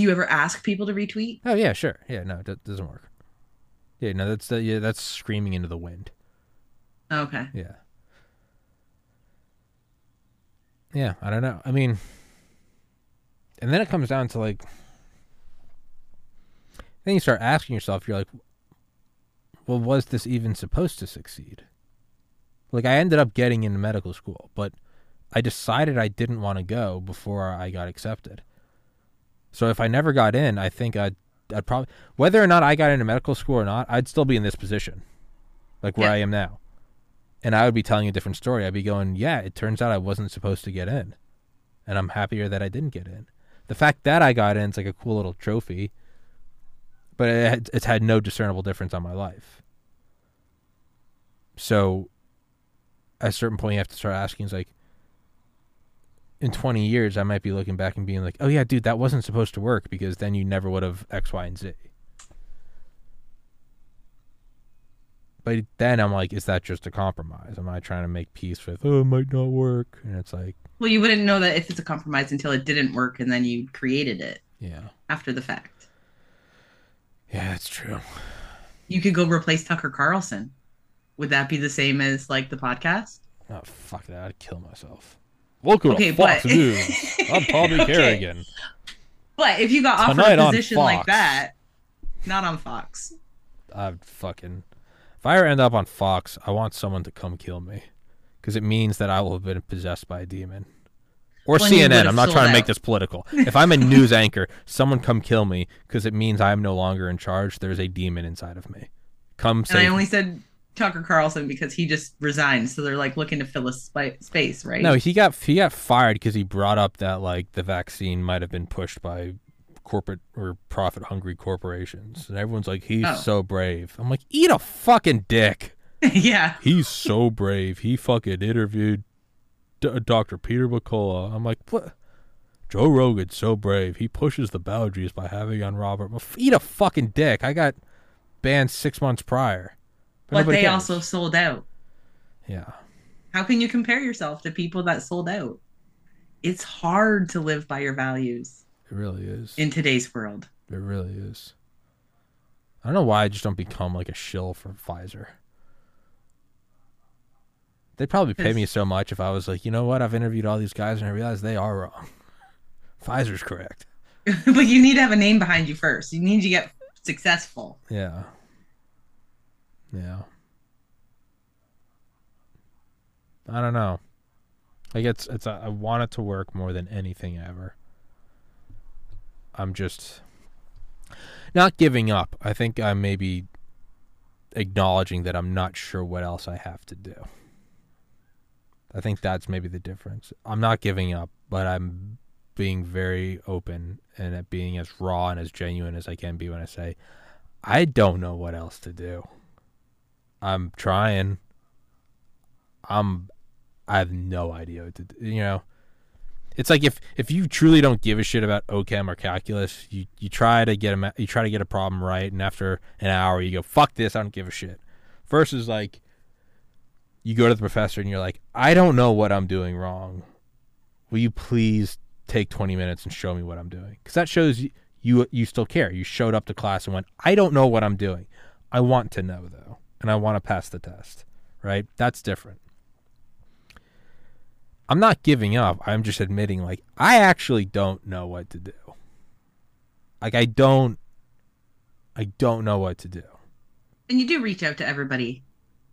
you ever ask people to retweet? Oh, yeah, sure. Yeah, no, that doesn't work. Yeah, no, that's screaming into the wind. Okay. Yeah. Yeah, I don't know. I mean, and then it comes down to, like, then you start asking yourself, you're like, well, was this even supposed to succeed? Like, I ended up getting into medical school, but I decided I didn't want to go before I got accepted. So if I never got in, I think I'd probably, whether or not I got into medical school or not, I'd still be in this position, like where I am now. And I would be telling a different story. I'd be going, yeah, it turns out I wasn't supposed to get in, and I'm happier that I didn't get in. The fact that I got in is like a cool little trophy, but it's had no discernible difference on my life. So at a certain point, you have to start asking, is like, in 20 years, I might be looking back and being like, oh, yeah, dude, that wasn't supposed to work, because then you never would have X, Y, and Z. But then I'm like, is that just a compromise? Am I trying to make peace with, oh, it might not work? And it's like, well, you wouldn't know that if it's a compromise until it didn't work, and then you created it. Yeah. After the fact. Yeah, that's true. You could go replace Tucker Carlson. Would that be the same as, like, the podcast? Oh, fuck that. I'd kill myself. Welcome to Fox News. I'm Bobby Kerrigan. But if you got offered a position like that, not on Fox. I'd fucking, if I ever end up on Fox, I want someone to come kill me, because it means that I will have been possessed by a demon. Or CNN. I'm not trying to make this political. If I'm a news anchor, someone come kill me, because it means I am no longer in charge. There's a demon inside of me. Come save me. And I only said Tucker Carlson because he just resigned, so they're like looking to fill a space, right? No, he got fired because he brought up that like the vaccine might have been pushed by corporate or profit hungry corporations, and everyone's like, he's so brave. I'm like, eat a fucking dick. Yeah, he's so brave. He fucking interviewed Dr. Peter McCullough. I'm like, what? Joe Rogan's so brave. He pushes the boundaries by having on Robert. Eat a fucking dick. I got banned 6 months prior. But they also sold out. Yeah. How can you compare yourself to people that sold out? It's hard to live by your values. It really is. In today's world. It really is. I don't know why I just don't become like a shill for Pfizer. They'd probably pay me so much if I was like, you know what? I've interviewed all these guys and I realized they are wrong. Pfizer's correct. But you need to have a name behind you first. You need to get successful. Yeah. Yeah. I don't know. Like I want it to work more than anything ever. I'm just not giving up. I think I'm maybe acknowledging that I'm not sure what else I have to do. I think that's maybe the difference. I'm not giving up, but I'm being very open and at being as raw and as genuine as I can be when I say, I don't know what else to do. I'm trying. I have no idea what to do. You know, it's like if you truly don't give a shit about OChem or calculus, you try to get a problem right, and after an hour you go, fuck this, I don't give a shit. Versus like you go to the professor and you're like, I don't know what I'm doing wrong. Will you please take 20 minutes and show me what I'm doing? Because that shows you still care. You showed up to class and went, I don't know what I'm doing. I want to know though, and I want to pass the test. Right? That's different. I'm not giving up. I'm just admitting, like, I actually don't know what to do. Like, I don't know what to do. And you do reach out to everybody.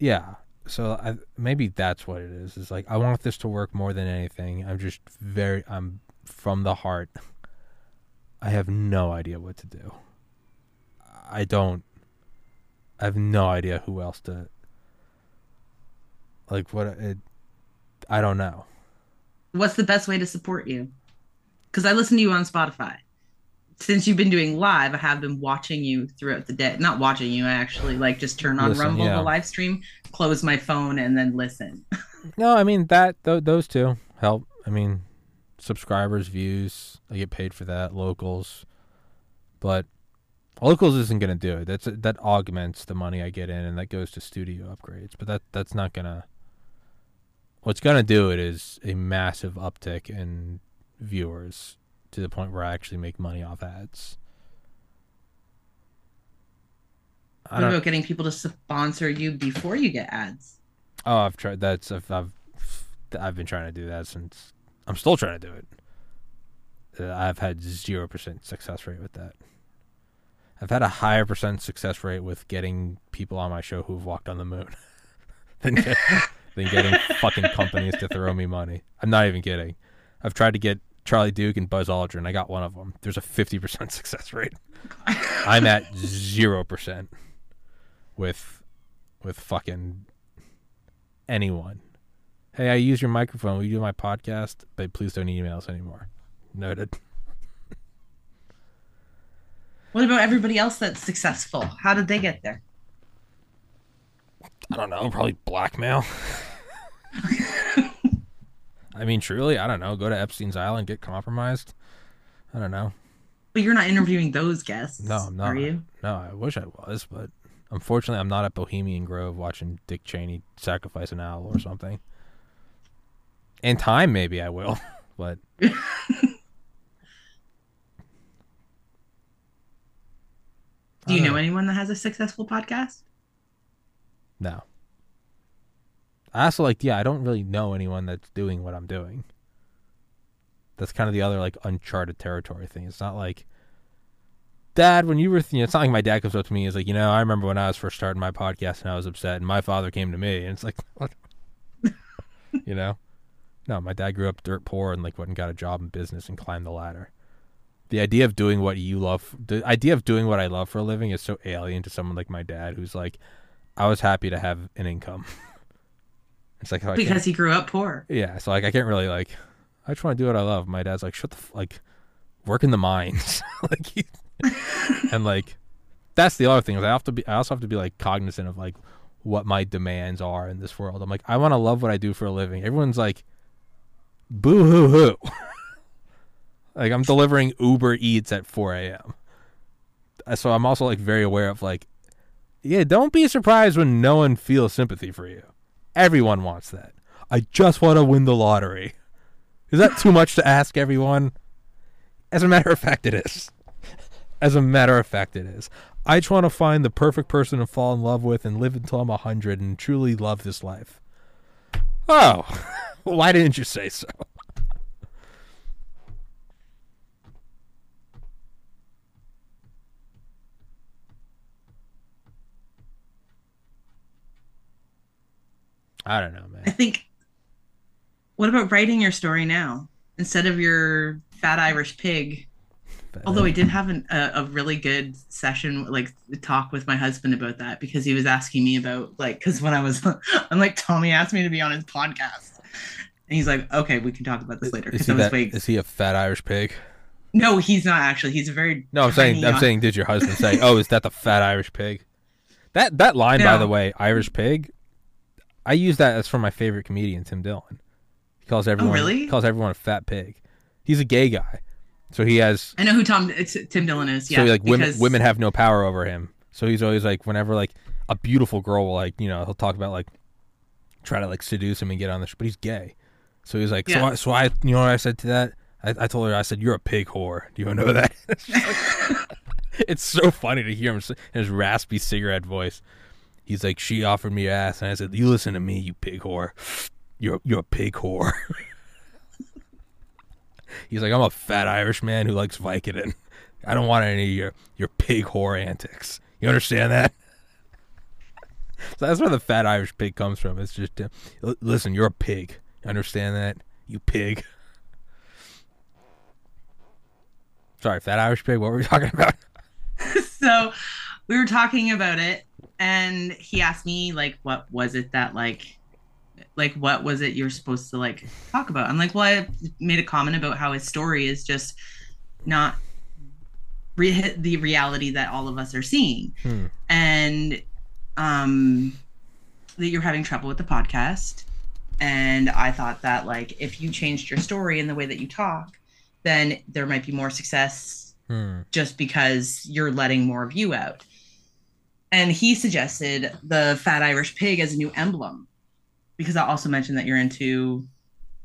Yeah. So maybe that's what it is. It's like, I want this to work more than anything. I'm just I'm from the heart. I have no idea what to do. I have no idea who else to. Like, I don't know. What's the best way to support you? Because I listen to you on Spotify. Since you've been doing live, I have been watching you throughout the day. Not watching you, I actually like just turn on Rumble, the live stream, close my phone, and then listen. No, I mean, those two help. I mean, subscribers, views, I get paid for that, Locals. But Locals isn't going to do it. That augments the money I get in, and that goes to studio upgrades. But that's not going to... What's going to do it is a massive uptick in viewers to the point where I actually make money off ads. What about getting people to sponsor you before you get ads? Oh, I've tried. I've been trying to do that since... I'm still trying to do it. I've had 0% success rate with that. I've had a higher % success rate with getting people on my show who've walked on the moon than getting fucking companies to throw me money. I'm not even kidding. I've tried to get Charlie Duke and Buzz Aldrin. I got one of them. There's a 50% success rate. I'm at 0% with fucking anyone. Hey, I use your microphone. Will you do my podcast? But please don't email us anymore. Noted. What about everybody else that's successful? How did they get there? I don't know. Probably blackmail. I mean, truly, I don't know. Go to Epstein's Island, get compromised. I don't know. But you're not interviewing those guests. No, I'm not. Are you? No, I wish I was, but unfortunately, I'm not at Bohemian Grove watching Dick Cheney sacrifice an owl or something. In time, maybe I will, but... Do you know anyone that has a successful podcast? No. I also I don't really know anyone that's doing what I'm doing. That's kind of the other uncharted territory thing. It's not like, Dad, when you were, it's not like my dad comes up to me and is like, I remember when I was first starting my podcast and I was upset and my father came to me and it's like, what? No, my dad grew up dirt poor and went and got a job in business and climbed the ladder. The idea of doing what you love, the idea of doing what I love for a living is so alien to someone like my dad, who's like, I was happy to have an income. It's like, because he grew up poor. Yeah. So I can't really I just want to do what I love. My dad's like, shut the, work in the mines. That's the other thing. I also have to be cognizant of what my demands are in this world. I'm like, I want to love what I do for a living. Everyone's like, boo hoo hoo. I'm delivering Uber Eats at 4 a.m. So I'm also very aware of don't be surprised when no one feels sympathy for you. Everyone wants that. I just want to win the lottery. Is that too much to ask everyone? As a matter of fact, it is. As a matter of fact, it is. I just want to find the perfect person to fall in love with and live until I'm 100 and truly love this life. Oh, why didn't you say so? I don't know, man. I think, what about writing your story now instead of your fat Irish pig? Although I did have a really good session, like talk with my husband about that, because he was asking me about, like, because when I was, I'm like, Tommy asked me to be on his podcast, and he's like, okay, we can talk about this later. Is he a fat Irish pig? No, he's not actually. He's a very no. I'm saying. Did your husband say, oh, is that the fat Irish pig? That line, no. By the way, Irish pig. I use that as from my favorite comedian, Tim Dillon. He calls everyone. Oh, really? He calls everyone a fat pig. He's a gay guy. So he has. I know who Tim Dillon is. Yeah. So like women have no power over him. So he's always like, whenever like a beautiful girl will like, you know, he'll talk about like try to like seduce him and get on the show, but he's gay. So he's like, yeah. So I, you know what I said to that? I told her, I said, you're a pig whore. Do you know that? It's so funny to hear him in his raspy cigarette voice. He's like, she offered me ass, and I said, you listen to me, you pig whore. You're a pig whore. He's like, I'm a fat Irish man who likes Vicodin. I don't want any of your pig whore antics. You understand that? So that's where the fat Irish pig comes from. It's just, listen, you're a pig. Understand that? You pig. Sorry, fat Irish pig, what were we talking about? So we were talking about it, and he asked me, like, what was it that, like what was it you're supposed to like talk about? I'm like, well, I made a comment about how his story is just not the reality that all of us are seeing, and that you're having trouble with the podcast. And I thought that like if you changed your story and the way that you talk, then there might be more success just because you're letting more of you out. And he suggested the fat Irish pig as a new emblem. Because I also mentioned that you're into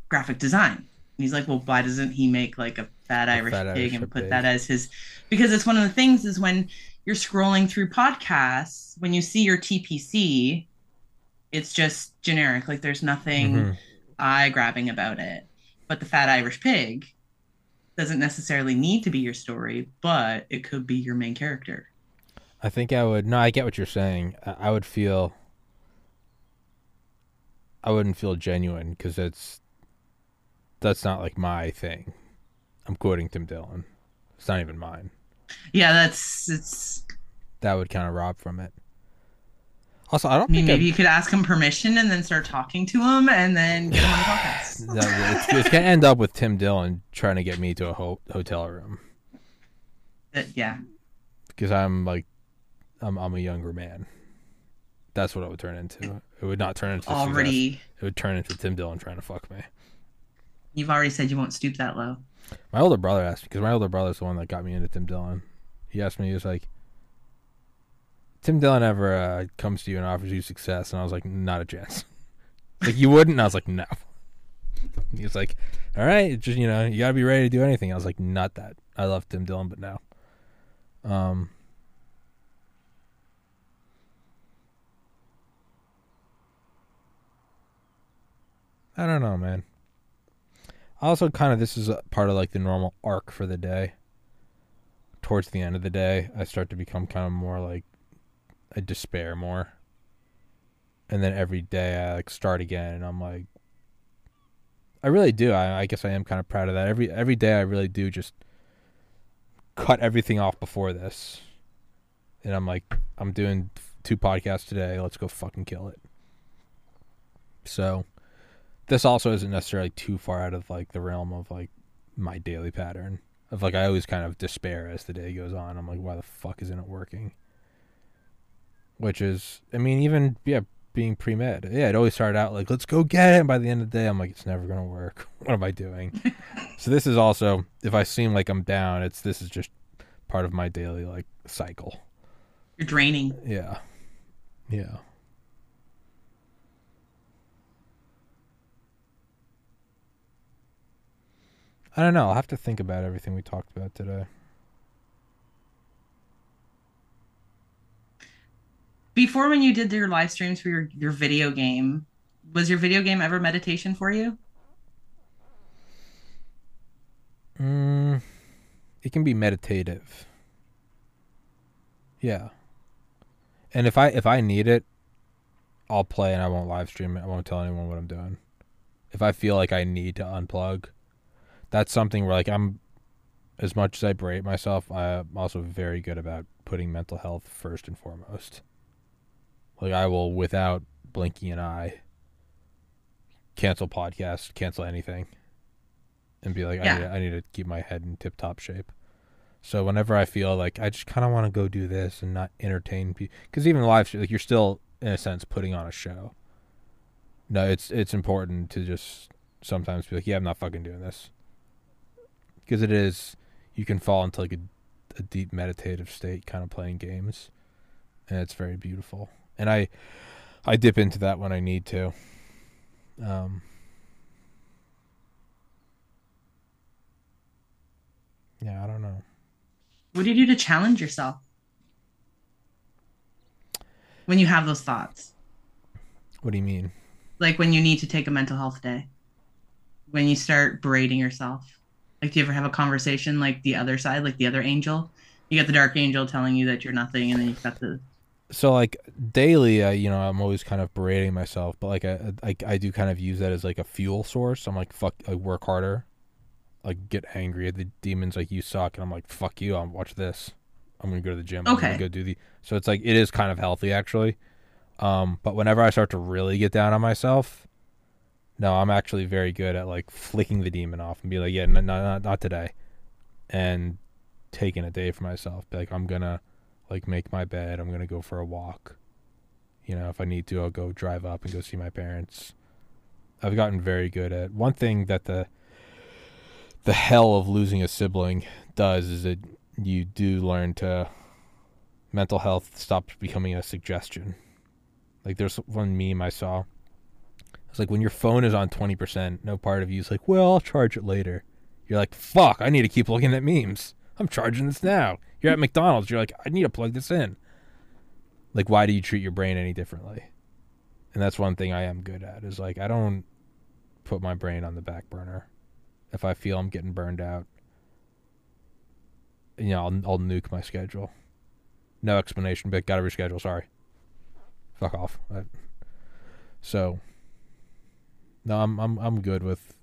graphic design. And he's like, well, why doesn't he make like a fat Irish pig and put that as his, because it's one of the things is when you're scrolling through podcasts, when you see your TPC, it's just generic. Like there's nothing eye grabbing about it, but the fat Irish pig doesn't necessarily need to be your story, but it could be your main character. I think I get what you're saying. I would feel, I wouldn't feel genuine because that's not like my thing. I'm quoting Tim Dillon. It's not even mine. Yeah, that would kind of rob from it. Also, I don't think maybe you could ask him permission and then start talking to him and then get him on the podcast. No, it's gonna end up with Tim Dillon trying to get me to a hotel room. Yeah, because I'm like, I'm a younger man. That's what it would turn into. It would not turn into already. Success. It would turn into Tim Dillon trying to fuck me. You've already said you won't stoop that low. My older brother asked me, because my older brother's the one that got me into Tim Dillon. He asked me, he was like, Tim Dillon ever comes to you and offers you success? And I was like, not a chance. Like, you wouldn't? And I was like, no. And he was like, all right, just, you know, you got to be ready to do anything. I was like, not that. I love Tim Dillon, but no. I don't know, man. Also, kind of, this is a part of like the normal arc for the day. Towards the end of the day, I start to become kind of more like I despair more, and then every day I like start again, and I'm like, I really do. I guess I am kind of proud of that. Every day I really do just cut everything off before this, and I'm like, I'm doing 2 podcasts today. Let's go fucking kill it. So. This also isn't necessarily too far out of, like, the realm of, like, my daily pattern. Of, like, I always kind of despair as the day goes on. I'm like, why the fuck isn't it working? Which is, I mean, even, yeah, being pre-med. Yeah, it always started out like, let's go get it. And by the end of the day, I'm like, it's never going to work. What am I doing? So this is also, if I seem like I'm down, this is just part of my daily, like, cycle. You're draining. Yeah. Yeah. I don't know. I'll have to think about everything we talked about today. Before, when you did your live streams for your video game, was your video game ever meditation for you? It can be meditative. Yeah. And if I need it, I'll play and I won't live stream it. I won't tell anyone what I'm doing. If I feel like I need to unplug, that's something where, like, I'm, as much as I berate myself, I'm also very good about putting mental health first and foremost. Like, I will, without blinking an eye, cancel podcasts, cancel anything, and be like, yeah. I need to keep my head in tip-top shape. So whenever I feel like I just kind of want to go do this and not entertain people, because even live, like, you're still, in a sense, putting on a show. No, it's important to just sometimes be like, yeah, I'm not fucking doing this. Because it is, you can fall into like a deep meditative state kind of playing games. And it's very beautiful. And I dip into that when I need to. Yeah, I don't know. What do you do to challenge yourself when you have those thoughts? What do you mean? Like when you need to take a mental health day, when you start berating yourself. Like, do you ever have a conversation like the other side, like the other angel? You got the dark angel telling you that you're nothing, and then you got the... So, like, daily, I'm always kind of berating myself, but, like, I do kind of use that as, like, a fuel source. I'm like, fuck, I work harder. Like, get angry at the demons, like, you suck. And I'm like, fuck you, I'll watch this. I'm going to go to the gym. Okay. I'm going to go do the... So it's like, it is kind of healthy, actually. But whenever I start to really get down on myself... No, I'm actually very good at, like, flicking the demon off and be like, yeah, not today. And taking a day for myself. Be like, I'm going to, like, make my bed. I'm going to go for a walk. You know, if I need to, I'll go drive up and go see my parents. I've gotten very good at... One thing that the hell of losing a sibling does is that you do learn to... Mental health stops becoming a suggestion. Like, there's one meme I saw. It's like when your phone is on 20%, no part of you is like, well, I'll charge it later. You're like, fuck, I need to keep looking at memes. I'm charging this now. You're at McDonald's. You're like, I need to plug this in. Like, why do you treat your brain any differently? And that's one thing I am good at is, like, I don't put my brain on the back burner. If I feel I'm getting burned out, you know, I'll nuke my schedule. No explanation, but gotta reschedule. Sorry. Fuck off. So... No, I'm good with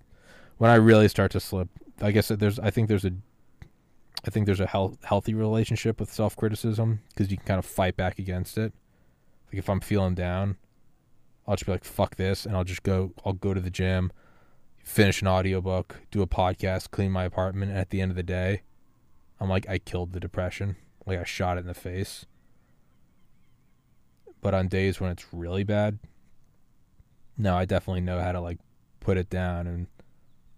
when I really start to slip. I guess I think there's a healthy relationship with self-criticism because you can kind of fight back against it. Like if I'm feeling down, I'll just be like, fuck this, and I'll go to the gym, finish an audiobook, do a podcast, clean my apartment, and at the end of the day, I'm like, I killed the depression. Like I shot it in the face. But on days when it's really bad, no, I definitely know how to, like, put it down and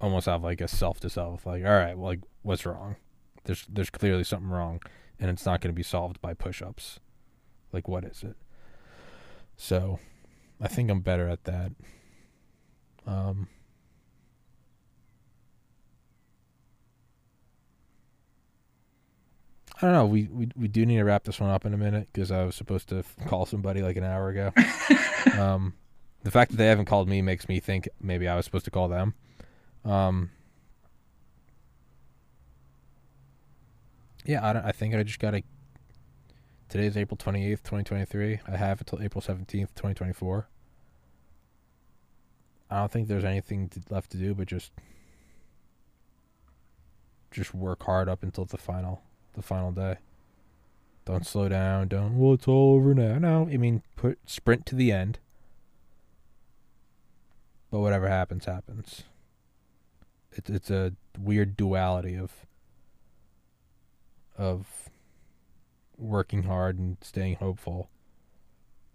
almost have, like, a self-to-self. Like, all right, well, like, what's wrong? There's clearly something wrong, and it's not going to be solved by push-ups. Like, what is it? So I think I'm better at that. I don't know. We do need to wrap this one up in a minute because I was supposed to call somebody, like, an hour ago. The fact that they haven't called me makes me think maybe I was supposed to call them. Yeah, I think I just got to... Today's April 28th, 2023. I have until April 17th, 2024. I don't think there's anything left to do but just work hard up until the final day. Don't slow down. Don't, well, it's all over now. No, I mean, sprint to the end. But whatever happens, happens. It's a weird duality of working hard and staying hopeful,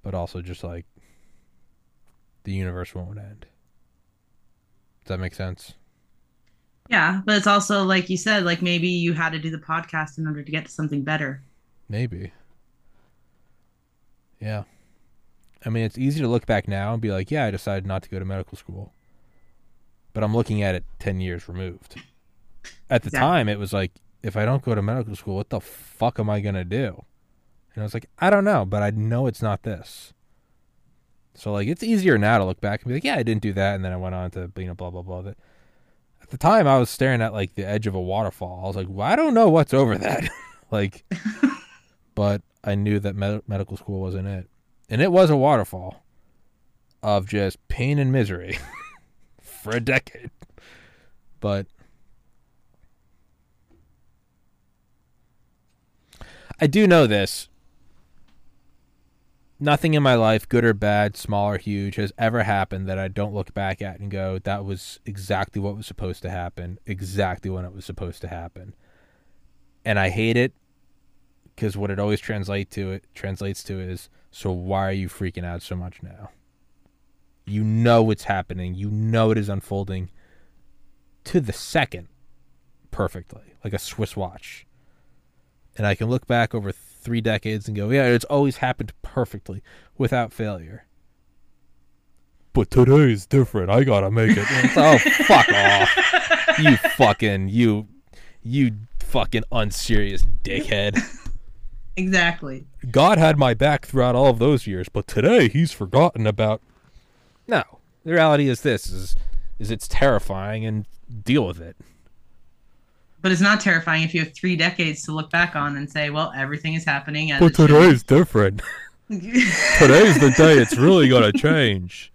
but also just like the universe won't end. Does that make sense? Yeah, but it's also like you said, like maybe you had to do the podcast in order to get to something better. Maybe. Yeah. I mean, it's easy to look back now and be like, yeah, I decided not to go to medical school. But I'm looking at it 10 years removed. At the time, it was like, if I don't go to medical school, what the fuck am I going to do? And I was like, I don't know, but I know it's not this. So, like, it's easier now to look back and be like, yeah, I didn't do that. And then I went on to, you know, blah, blah, blah. That at the time, I was staring at, like, the edge of a waterfall. I was like, well, I don't know what's over that. Like, but I knew that medical school wasn't it. And it was a waterfall of just pain and misery for a decade. But I do know this. Nothing in my life, good or bad, small or huge, has ever happened that I don't look back at and go, that was exactly what was supposed to happen, exactly when it was supposed to happen. And I hate it because what it always translates to is, so why are you freaking out so much now? You know it's happening. You know it is unfolding to the second perfectly, like a Swiss watch. And I can look back over 3 decades and go, yeah, it's always happened perfectly without failure. But today is different. I gotta make it. It's, oh, fuck off. You fucking unserious dickhead. Exactly. God had my back throughout all of those years, but today he's forgotten about. No. The reality is this is it's terrifying and deal with it. But it's not terrifying if you have 3 decades to look back on and say, well, everything is happening as it should. But today's different. Today's the day it's really going to change.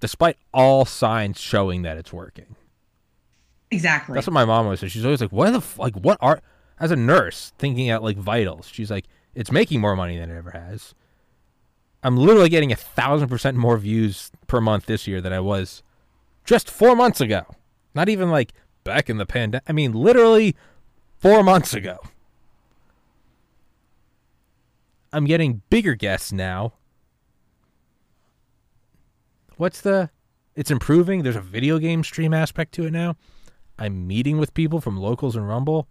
Despite all signs showing that it's working. Exactly. That's what my mom always says. She's always like, what are, as a nurse, thinking at like vitals, she's like, it's making more money than it ever has. I'm literally getting 1,000% more views per month this year than I was just 4 months ago. Not even, like, back in the pandemic. I mean, literally 4 months ago. I'm getting bigger guests now. It's improving. There's a video game stream aspect to it now. I'm meeting with people from Locals and Rumble.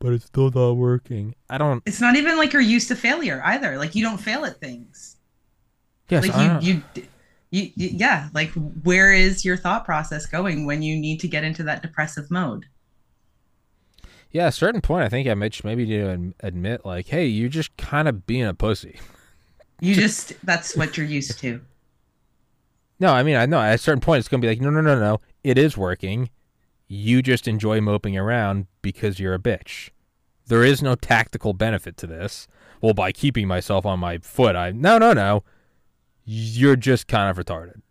But it's still not working. It's not even like you're used to failure, either. Like, you don't fail at things. Yes, like, yeah, like, where is your thought process going when you need to get into that depressive mode? Yeah, at a certain point, I think I maybe need to admit, like, hey, you're just kind of being a pussy. That's what you're used to. No, I mean, I know at a certain point, it's going to be like, no, it is working. You just enjoy moping around because you're a bitch. There is no tactical benefit to this. Well, by keeping myself on my foot, no. You're just kind of retarded.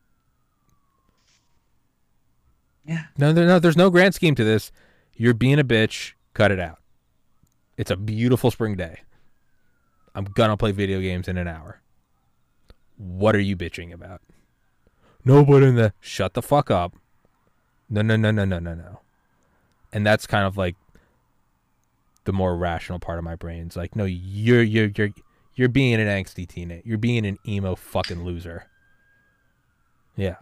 Yeah. No, there's no grand scheme to this. You're being a bitch. Cut it out. It's a beautiful spring day. I'm going to play video games in an hour. What are you bitching about? No, but in the... Shut the fuck up. No. And that's kind of like the more rational part of my brain. It's like, no, You're being an angsty teenager. You're being an emo fucking loser. Yeah.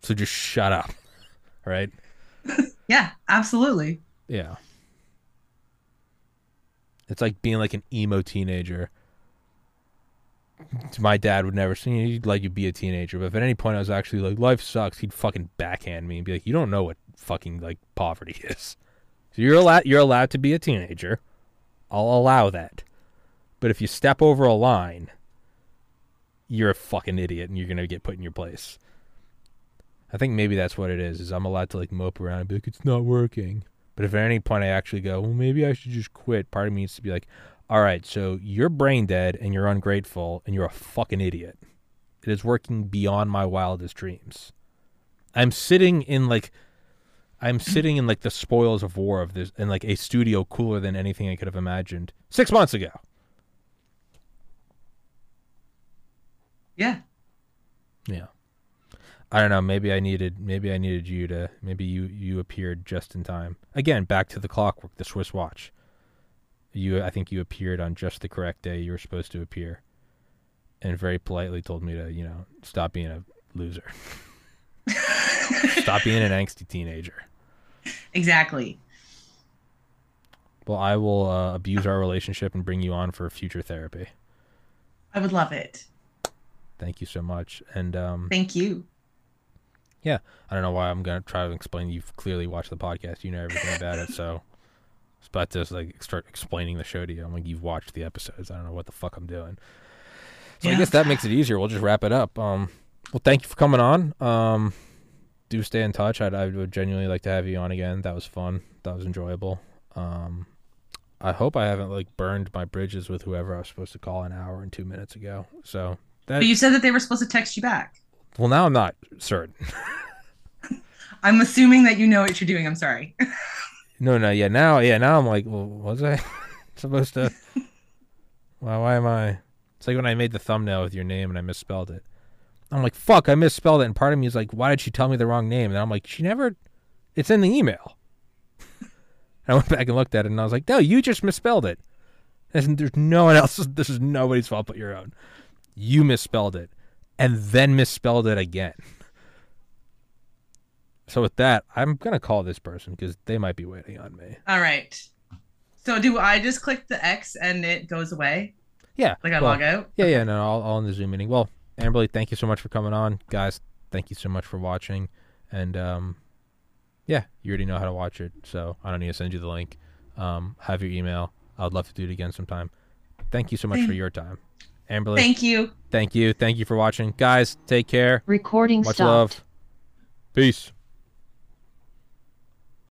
So just shut up. Right? Yeah, absolutely. Yeah. It's like being like an emo teenager. My dad would never say, he'd let you be a teenager. But if at any point I was actually like, life sucks, he'd fucking backhand me and be like, you don't know what fucking like poverty is. So you're allowed to be a teenager. I'll allow that. But if you step over a line, you're a fucking idiot and you're going to get put in your place. I think maybe that's what it is I'm allowed to like mope around and be like, it's not working. But if at any point I actually go, well, maybe I should just quit, part of me needs to be like, all right, so you're brain dead and you're ungrateful and you're a fucking idiot. It is working beyond my wildest dreams. I'm sitting in the spoils of war of this in like a studio cooler than anything I could have imagined 6 months ago. Yeah. I don't know. Maybe I needed you to. Maybe you appeared just in time. Again, back to the clockwork, the Swiss watch. I think you appeared on just the correct day you were supposed to appear, and very politely told me to, you know, stop being a loser, stop being an angsty teenager. Exactly. Well, I will abuse our relationship and bring you on for future therapy. I would love it. Thank you so much. And thank you. Yeah. I don't know why I'm going to try to explain. You've clearly watched the podcast. You know everything about it. So That's just like start explaining the show to you. I'm like, you've watched the episodes. I don't know what the fuck I'm doing. So yeah. I guess that makes it easier. We'll just wrap it up. Well, thank you for coming on. Do stay in touch. I would genuinely like to have you on again. That was fun. That was enjoyable. I hope I haven't like burned my bridges with whoever I was supposed to call an hour and 2 minutes ago. So that... But you said that they were supposed to text you back. Well, now I'm not certain. I'm assuming that you know what you're doing. I'm sorry. No. Yeah, now I'm like, well, was I supposed to? Well, why am I? It's like when I made the thumbnail with your name and I misspelled it. I'm like, fuck, I misspelled it. And part of me is like, why did she tell me the wrong name? And I'm like, she never, it's in the email. And I went back and looked at it and I was like, no, you just misspelled it. There's no one else. This is nobody's fault but your own. You misspelled it and then misspelled it again. So with that, I'm going to call this person because they might be waiting on me. All right. So do I just click the X and it goes away? Yeah. Like I log out? Yeah, yeah, no, all in the Zoom meeting. Well, Amberly, thank you so much for coming on. Guys, thank you so much for watching. And, yeah, you already know how to watch it, so I don't need to send you the link. Have your email. I would love to do it again sometime. Thank you so much for your time. Amberly. Thank you. Thank you. Thank you for watching. Guys, take care. Recording stopped. Much love. Peace.